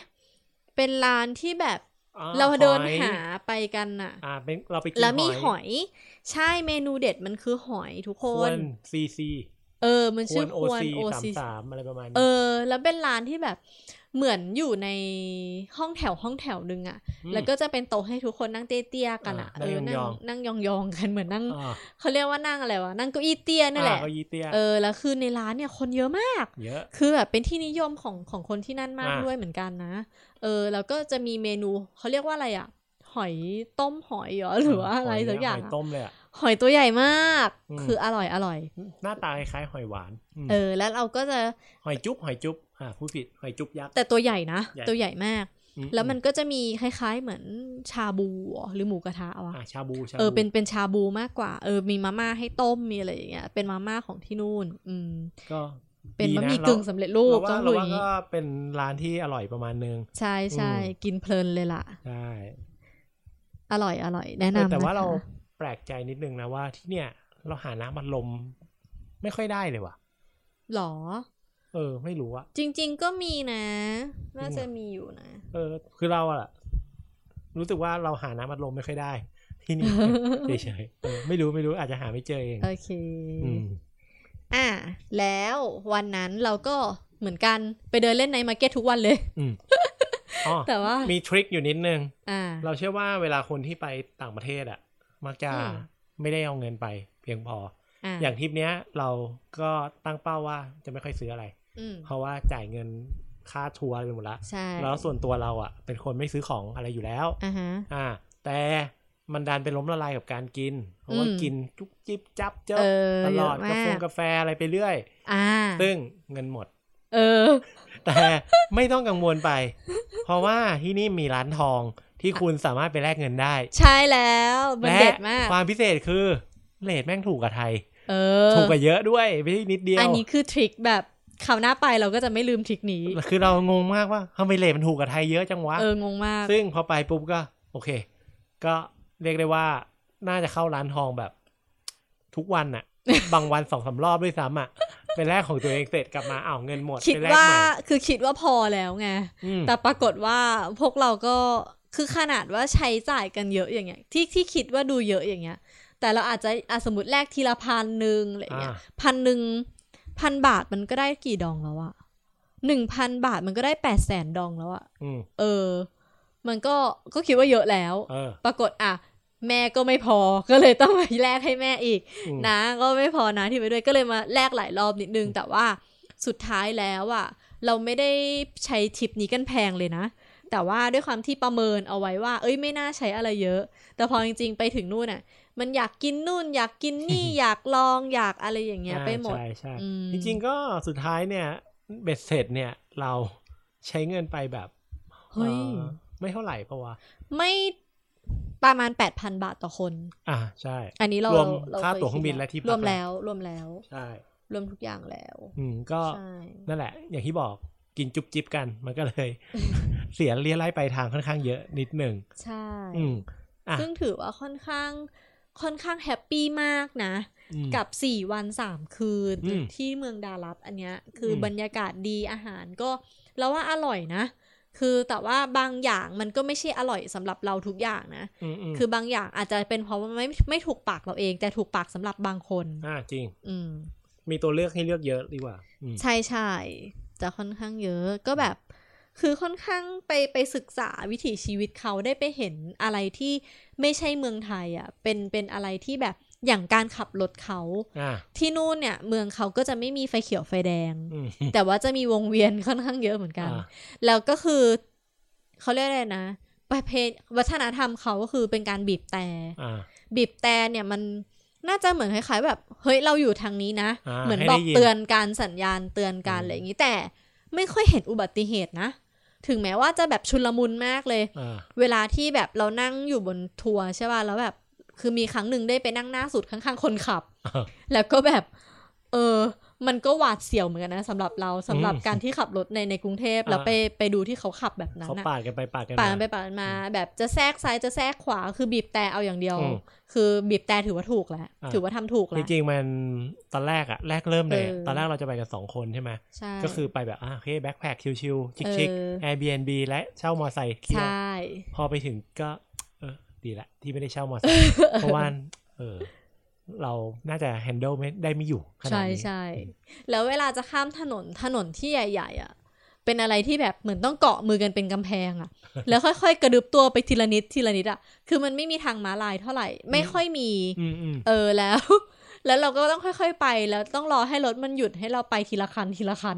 เป็นร้านที่แบบเราเดินหาไปกันน่ะอ่าเป็นเราไปกินหอยแล้วมีหอยใช่เมนูเด็ดมันคือหอยทุกคนควร ซี ซี เออมันชื่อควร โอ ซี สามอะไรประมาณนี้เออแล้วเป็นร้านที่แบบเหมือนอยู่ในห้องแถวห้องแถวนึงอ่ะแล้วก็จะเป็นโต๊ะให้ทุกคนนั่งเตี้ยๆกันอ่ะเออนั่งนั่งยองๆกันเหมือนนั่งเขาเรียกว่านั่งอะไรวะนั่งเก้าอี้เตี้ยนั่นแหละเออแล้วคือในร้านเนี่ยคนเยอะมากคือแบบเป็นที่นิยมของของคนที่นั่นมากด้วยเหมือนกันนะเออแล้วก็จะมีเมนูเขาเรียกว่าอะไรอ่ะหอยต้มหอยเหรอหรือว่าอะไรสักอย่างหอยต้มเลยอ่ะหอยตัวใหญ่มากคืออร่อยอร่อยหน้าตาคล้ายๆหอยหวานเออแล้วเราก็จะหอยจุ๊บหอยจุ๊บอ่ะพูดผิดหอยจุ๊บยักษ์แต่ตัวใหญ่นะตัวใหญ่มาก แล้วมันก็จะมีคล้ายๆเหมือนชาบูหรือหมูกระทะอ่ะอ่ะชาบูชาบูเออเป็นเป็นชาบูมากกว่าเออมีมาม่าให้ต้มมีอะไรอย่างเงี้ยเป็นมาม่าของที่นู่นอืมก็เป็นบะหมี่กึ่งสำเร็จรูปต้องลุยก็เป็นร้านที่อร่อยประมาณนึงใช่ๆกินเพลินเลยล่ะใช่อร่อยอร่อยแนะนำแต่ว่าเราแปลกใจนิดนึงนะว่าที่เนี่ยเราหาน้ำอัดลมไม่ค่อยได้เลยว่ะหรอเออไม่รู้อะจริงๆก็มีนะน่าจะมีอยู่นะเออคือเราอะรู้สึกว่าเราหาน้ำอัดลมไม่ค่อยได้ที่นี่เฉยๆเออไม่รู้ไม่รู้อาจจะหาไม่เจอเองโอเคอ่ะแล้ววันนั้นเราก็เหมือนกันไปเดินเล่นในมาร์เก็ตทุกวันเลยอืมอ๋อ แต่ว่ามีทริคอยู่นิดนึงอ่าเราเชื่อว่าเวลาคนที่ไปต่างประเทศอะมักจะไม่ได้เอาเงินไปเพียงพอ อ, อย่างทริปเนี้ยเราก็ตั้งเป้าว่าจะไม่ค่อยซื้ออะไรเพราะว่าจ่ายเงินค่าทัวร์ไปหมดละแล้วส่วนตัวเราอ่ะเป็นคนไม่ซื้อของอะไรอยู่แล้วอ่าแต่มันดันไปล้มละลายกับการกินเพราะว่ากินจุ๊บจิ๊บจับเจ้าตลอดกาแฟกาแฟอะไรไปเรื่อยอ่าซึ่งเงินหมดเออแต่ไม่ต้องกังวลไปเพราะว่าที่นี่มีร้านทองที่คุณสามารถไปแลกเงินได้ใช่แล้วมันเด็ดมากความพิเศษคือเรทแม่งถูกกว่าไทยเออถูกกว่าเยอะด้วยไม่ใช่นิดเดียวอันนี้คือทริคแบบคราวหน้าไปเราก็จะไม่ลืมทริคนี้คือเรางงมากว่าทำไมเรทมันถูกกว่าไทยเยอะจังวะเอองงมากซึ่งพอไปปุ๊บก็โอเคก็เรียกได้ว่าน่าจะเข้าร้านทองแบบทุกวันน่ะ บางวัน สองสาม รอบด้วยซ้ำอ่ะไปแลกของตัวเองเสร็จกลับมาอ้าวเงินหมดคิดว่าคือคิดว่าพอแล้วไงแต่ปรากฏว่าพวกเราก็คือขนาดว่าใช้จ่ายกันเยอะอย่างเงี้ยที่ที่คิดว่าดูเยอะอย่างเงี้ยแต่เราอาจจะอาสมมติแลกทีละพันหนึ่งอะไรเงี้ยพันหนึ่งพันบาทมันก็ได้กี่ดองแล้วอะหนึ่งพันบาทมันก็ได้แปดแสนดองแล้วอะเออมันก็ก็คิดว่าเยอะแล้วปรากฏอะแม่ก็ไม่พอก็เลยต้องไปแลกให้แม่อีกนะก็ไม่พอนะที่ไปด้วยก็เลยมาแลกหลายรอบนิดนึงแต่ว่าสุดท้ายแล้วอะเราไม่ได้ใช้ทริปนี้กันแพงเลยนะแต่ว่าด้วยความที่ประเมินเอาไว้ว่าเอ้ยไม่น่าใช้อะไรเยอะแต่พอจริงๆไปถึงนู่นน่ะมันอยากกินนู่นอยากกินนี่ อยากลองอยากอะไรอย่างเงี้ยไปหมดใช่ๆจริงๆก็สุดท้ายเนี่ยเบ็ดเสร็จเนี่ยเราใช้เงินไปแบบเฮ้ยไม่เท่าไหร่ปะวะไม่ประมาณ แปดพัน บาทต่อคนอ่ะใช่อันนี้เรารวมค่าตั๋วเครื่องบินและที่พักรวมแล้วรวมแล้วใช่รวมทุกอย่างแล้วอืมก็นั่นแหละอย่างที่บอกกินจุ๊บจิ๊บกันมันก็เลยเสียเลี้ยไล่ไปทางค่อนข้างเยอะนิดหนึ่งใช่ซึ่งถือว่าค่อนข้างค่อนข้างแฮปปี้มากนะกับสี่วันสามคืนที่เมืองดาลับอันเนี้ยคือบรรยากาศดีอาหารก็เราว่าอร่อยนะคือแต่ว่าบางอย่างมันก็ไม่ใช่อร่อยสำหรับเราทุกอย่างนะคือบางอย่างอาจจะเป็นเพราะว่าไม่ไม่ถูกปากเราเองแต่ถูกปากสำหรับบางคนอ่าจริงมีตัวเลือกให้เลือกเยอะดีกว่าใช่ใช่จะค่อนข้างเยอะก็แบบคือค่อนข้างไปไปศึกษาวิถีชีวิตเขาได้ไปเห็นอะไรที่ไม่ใช่เมืองไทยอ่ะเป็นเป็นอะไรที่แบบอย่างการขับรถเขาที่นู่นเนี่ยเมืองเขาก็จะไม่มีไฟเขียวไฟแดงแต่ว่าจะมีวงเวียนค่อนข้างเยอะเหมือนกันแล้วก็คือเขาเรียกอะไรนะประเพณีวัฒนธรรมเขาก็คือเป็นการบีบแตรบีบแตรเนี่ยมันน่าจะเหมือนคล้ายๆแบบเฮ้ยเราอยู่ทางนี้นะเหมือนบอกเตือนการสัญญาณเตือนการอะไรอย่างนี้แต่ไม่ค่อยเห็นอุบัติเหตุนะถึงแม้ว่าจะแบบชุลมุนมากเลยเวลาที่แบบเรานั่งอยู่บนทัวร์ใช่ป่ะแล้วแบบคือมีครั้งหนึ่งได้ไปนั่งหน้าสุดข้างๆคนขับแล้วก็แบบเออมันก็หวาดเสียวเหมือนกันนะสำหรับเราสำหรับการที่ขับรถในในกรุงเทพแล้วไปไปดูที่เขาขับแบบนั้นเขาปาดกันไปปาดกันมาปาดกันไปปาดกันมาแบบจะแทรกซ้ายจะแทรกขวาคือบีบแตรเอาอย่างเดียวคือบีบแตรถือว่าถูกแล้วถือว่าทำถูกแล้วจริงๆมันตอนแรกอะแรกเริ่มเลยตอนแรกเราจะไปกันสองคนใช่ไหมก็คือไปแบบอ่ะโอเคแบ็คแพคชิลๆชิคๆ Airbnb และเช่ามอไซค์ใช่พอไปถึงก็เออดีละที่ไม่ได้เช่ามอไซค์เพราะว่าเออเราน่าจะ handle ไม่ได้ไม่อยู่ขนาดนี้ใช่ๆแล้วเวลาจะข้ามถนนถนนที่ใหญ่ๆอ่ะเป็นอะไรที่แบบเหมือนต้องเกาะมือกันเป็นกำแพงอ่ะ แล้วค่อยๆกระดึบตัวไปทีละนิดทีละนิดอ่ะคือมันไม่มีทางม้าลายเท่าไหร่ไม่ค่อยมีเออแล้วแล้วเราก็ต้องค่อยๆไปแล้วต้องรอให้รถมันหยุดให้เราไปทีละคันทีละคัน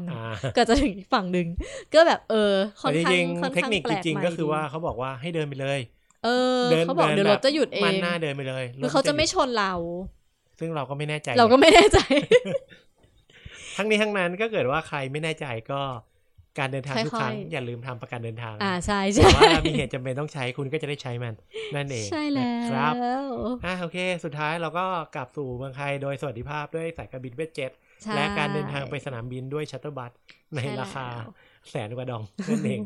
ก็จะถึงฝั่งนึงก็แบบเออค่อนข้างค่อนข้างแปลกจริงๆก็คือว่าเขาบอกว่าให้เดินไปเลยเออเขาบอกเดี๋ยวรถจะหยุดเองมันหน้าเดินไปเลยคือเขาจะไม่ชนเราซึ่งเราก็ไม่แน่ใจเราก็ไม่แน่ใจ ทั้งนี้ทั้งนั้นก็เกิดว่าใครไม่แน่ใจก็ การเดินทางทุกครั้งอย่าลืมทำประกันเดินทางอ่าใช่ๆแต่ว่ามีเหตุจำเป็นต้องใช้คุณก็จะได้ใช้มันนั่นเองใช่แล้วครับอ่ะโอเคสุดท้ายเราก็กลับสู่เมืองไทยโดยสวัสดิภาพด้วยสายการบิน Vietjet และการเดินทางไปสนามบินด้วยชัตเตอร์บัสในราคาแสนกว่าดองนั่นเอง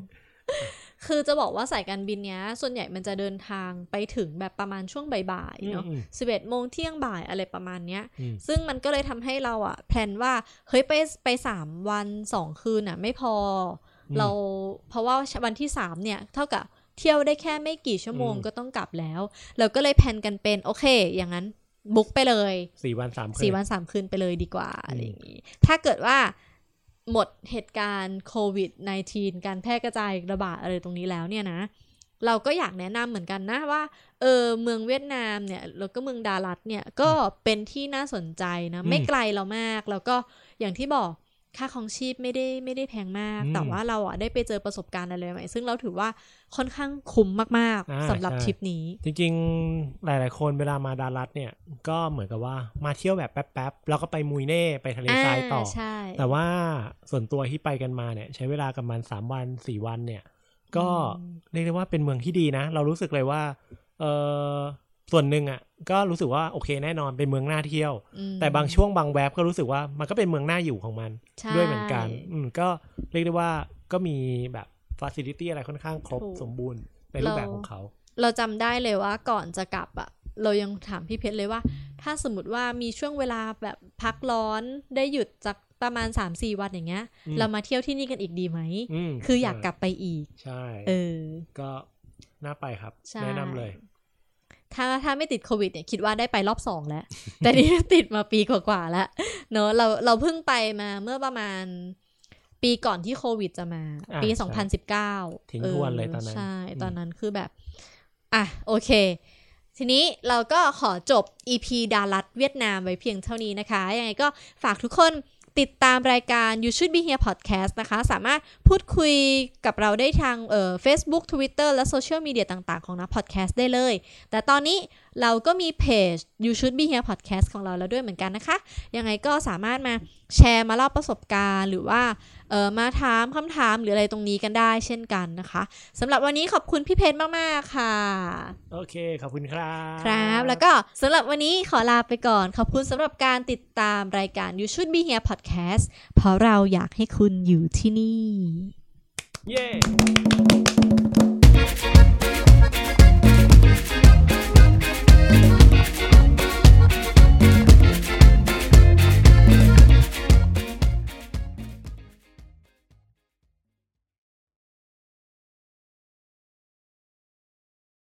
คือจะบอกว่าสายการบินเนี้ยส่วนใหญ่มันจะเดินทางไปถึงแบบประมาณช่วงบ่ายๆเนาะสิบเอ็ดโมงเที่ยงบ่ายอะไรประมาณเนี้ยซึ่งมันก็เลยทำให้เราอ่ะแพลนว่าเฮ้ยไปไปสามวันสองคืนอ่ะไม่พอเราเพราะว่าวันที่สามเนี่ยเท่ากับเที่ยวได้แค่ไม่กี่ชั่วโมงก็ต้องกลับแล้วเราก็เลยแพลนกันเป็นโอเคอย่างนั้นบุ๊กไปเลยสี่วันสามคืนสี่วันสามคืนไปเลยดีกว่าอะไรอย่างงี้ถ้าเกิดว่าหมดเหตุการณ์โควิด สิบเก้า การแพร่กระจายระบาดอะไรตรงนี้แล้วเนี่ยนะเราก็อยากแนะนำเหมือนกันนะว่าเออเมืองเวียดนามเนี่ยแล้วก็เมืองดาลัดเนี่ยก็เป็นที่น่าสนใจนะไม่ไกลเรามากแล้วก็อย่างที่บอกค่าครองชีพไม่ได้ไม่ได้แพงมากแต่ว่าเราอ่ะได้ไปเจอประสบการณ์อะไรใหม่ซึ่งเราถือว่าค่อนข้างคุ้มมากๆสำหรับทริปนี้จริงๆหลายๆคนเวลามาดาลัดเนี่ยก็เหมือนกับว่ามาเที่ยวแบบแป๊บๆแล้วก็ไปมุยเน่ไปทะเลทรายต่อแต่ว่าส่วนตัวที่ไปกันมาเนี่ยใช้เวลากันมาสามวันสี่วันเนี่ยก็เรียกได้ว่าเป็นเมืองที่ดีนะเรารู้สึกเลยว่าเออส่วนหนึ่งอ่ะก็รู้สึกว่าโอเคแน่นอนเป็นเมืองน่าเที่ยวแต่บางช่วงบางแวบก็รู้สึกว่ามันก็เป็นเมืองน่าอยู่ของมันด้วยเหมือนกันก็เรียกได้ว่าก็มีแบบฟาซิลิตี้อะไรค่อนข้างครบสมบูรณ์ในรูปแบบของเขาเราจำได้เลยว่าก่อนจะกลับอ่ะเรายังถามพี่เพชรเลยว่าถ้าสมมติว่ามีช่วงเวลาแบบพักร้อนได้หยุดจากประมาณ สามสี่ วันอย่างเงี้ยเรามาเที่ยวที่นี่กันอีกดีไหมคืออยากกลับไปอีกใช่เออก็น่าไปครับแนะนำเลยถ้าถ้าไม่ติดโควิดเนี่ยคิดว่าได้ไปรอบสองแล้ว แต่นี่ติดมาปีกว่าๆแล้วเนอะเราเราเพิ่งไปมาเมื่อประมาณปีก่อนที่โควิดจะมาปีสองพันสิบเก้าทิ้งทวนเลยตอนนั้นใช่ตอนนั้นคือแบบอ่ะโอเคทีนี้เราก็ขอจบ อี พี ดาลัดเวียดนามไว้เพียงเท่านี้นะคะยังไงก็ฝากทุกคนติดตามรายการ You Should Be Here Podcast นะคะสามารถพูดคุยกับเราได้ทางเอ่อ Facebook Twitter และโซเชียลมีเดียต่างๆของนัก Podcast ได้เลยแต่ตอนนี้เราก็มีเพจ You Should Be Here Podcast ของเราแล้วด้วยเหมือนกันนะคะยังไงก็สามารถมาแชร์มาเล่าประสบการณ์หรือว่าเอ่อมาถามคำถามหรืออะไรตรงนี้กันได้เช่นกันนะคะสำหรับวันนี้ขอบคุณพี่เพชรมากๆค่ะโอเคขอบคุณครับครับแล้วก็สำหรับวันนี้ขอลาไปก่อนขอบคุณสำหรับการติดตามรายการ You Should Be Here Podcast เพราะเราอยากให้คุณอยู่ที่นี่เย้